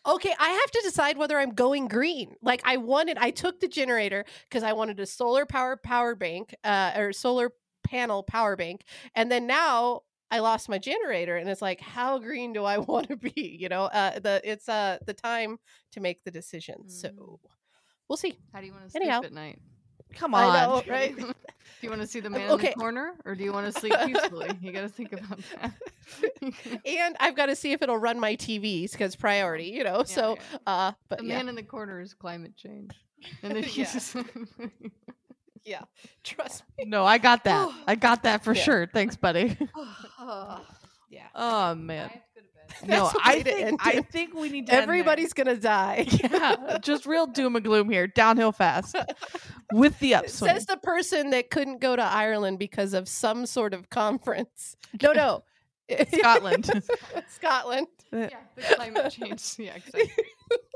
Okay, I have to decide whether I'm going green. Like I wanted, I took the generator because I wanted a solar power power bank uh, or solar panel power bank. And then now I lost my generator and it's like, how green do I want to be? You know, uh, the it's uh, the time to make the decision. Mm. So we'll see. How do you want to sleep Anyhow. at night? Come on. I know, right? Do you want to see the man okay. in the corner or do you want to sleep peacefully? You got to think about that. And I've got to see if it'll run my T Vs because priority, you know. Yeah, so, yeah. uh, but the yeah. man in the corner is climate change. And then he's just yeah, trust me. No, I got that. I got that for yeah. sure. Thanks, buddy. Oh, yeah. Oh, man. I have to go to bed. No, I think I think we need to. Everybody's gonna die. Yeah, just real doom and gloom here. Downhill fast with the upswing. Says the person that couldn't go to Ireland because of some sort of conference. No, no, Scotland, Scotland. Yeah, the climate change. Yeah, exactly.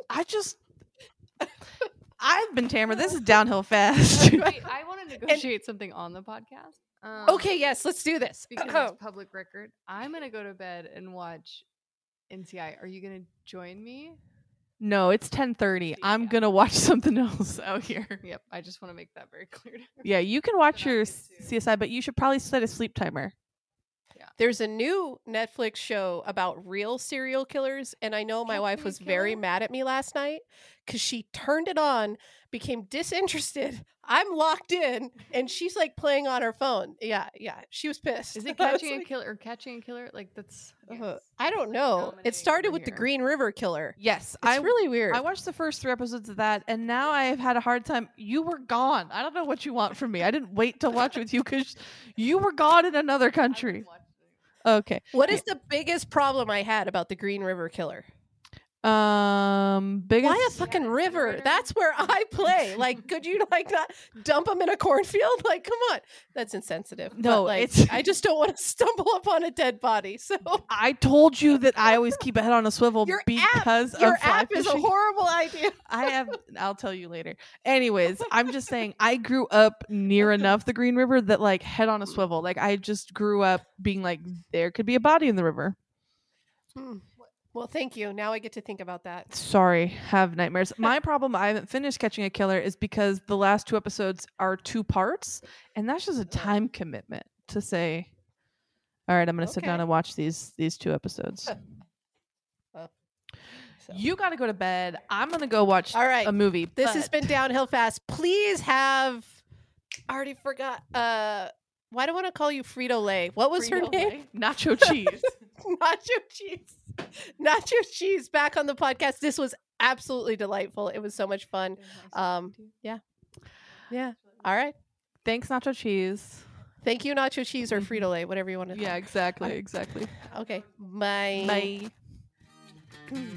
I just. I've been Tamara. This is downhill fast. Wait, I want to negotiate and, something on the podcast. Um, okay, yes, let's do this. Because oh. it's public record. I'm going to go to bed and watch N C I. Are you going to join me? No, it's ten thirty. Yeah. I'm going to watch something else out here. Yep, I just want to make that very clear. Yeah, you can watch your C S I, but you should probably set a sleep timer. Yeah. There's a new Netflix show about real serial killers, and I know my Catching wife was very mad at me last night because she turned it on, became disinterested. I'm locked in, and she's like playing on her phone. Yeah, yeah, she was pissed. Is it Catching a like, Killer or Catching a Killer? Like that's yes. uh, I don't know. It started with here. The Green River Killer. Yes, it's I, really weird. I watched the first three episodes of that, and now I've had a hard time. You were gone. I don't know what you want from me. I didn't wait to watch it with you because you were gone in another country. Okay. What is the biggest problem I had about the Green River Killer? Um, biggest why a fucking yeah, river? river? That's where I play. Like, could you like not dump them in a cornfield? Like, come on, that's insensitive. No, but, like, it's. I just don't want to stumble upon a dead body. So I told you that I always keep a head on a swivel your because app, your of fly app fishing. Is a horrible idea. I have. I'll tell you later. Anyways, I'm just saying I grew up near enough the Green River that like head on a swivel. Like I just grew up being like there could be a body in the river. Hmm. Well, thank you. Now I get to think about that. Sorry, have nightmares. My problem I haven't finished Catching a Killer is because the last two episodes are two parts, and that's just a time commitment to say, all right, I'm going to okay. sit down and watch these these two episodes. Well, so. You got to go to bed. I'm going to go watch all right. a movie. This but... has been Downhill Fast. Please have... I already forgot... Uh... Why do I want to call you Frito-Lay? What was Frito her name? Lay? Nacho Cheese. Nacho Cheese. Nacho Cheese back on the podcast. This was absolutely delightful. It was so much fun. Um, yeah. Yeah. All right. Thanks, Nacho Cheese. Thank you, Nacho Cheese or Frito-Lay, whatever you want to do. Yeah, exactly. Exactly. Okay. Bye. Bye.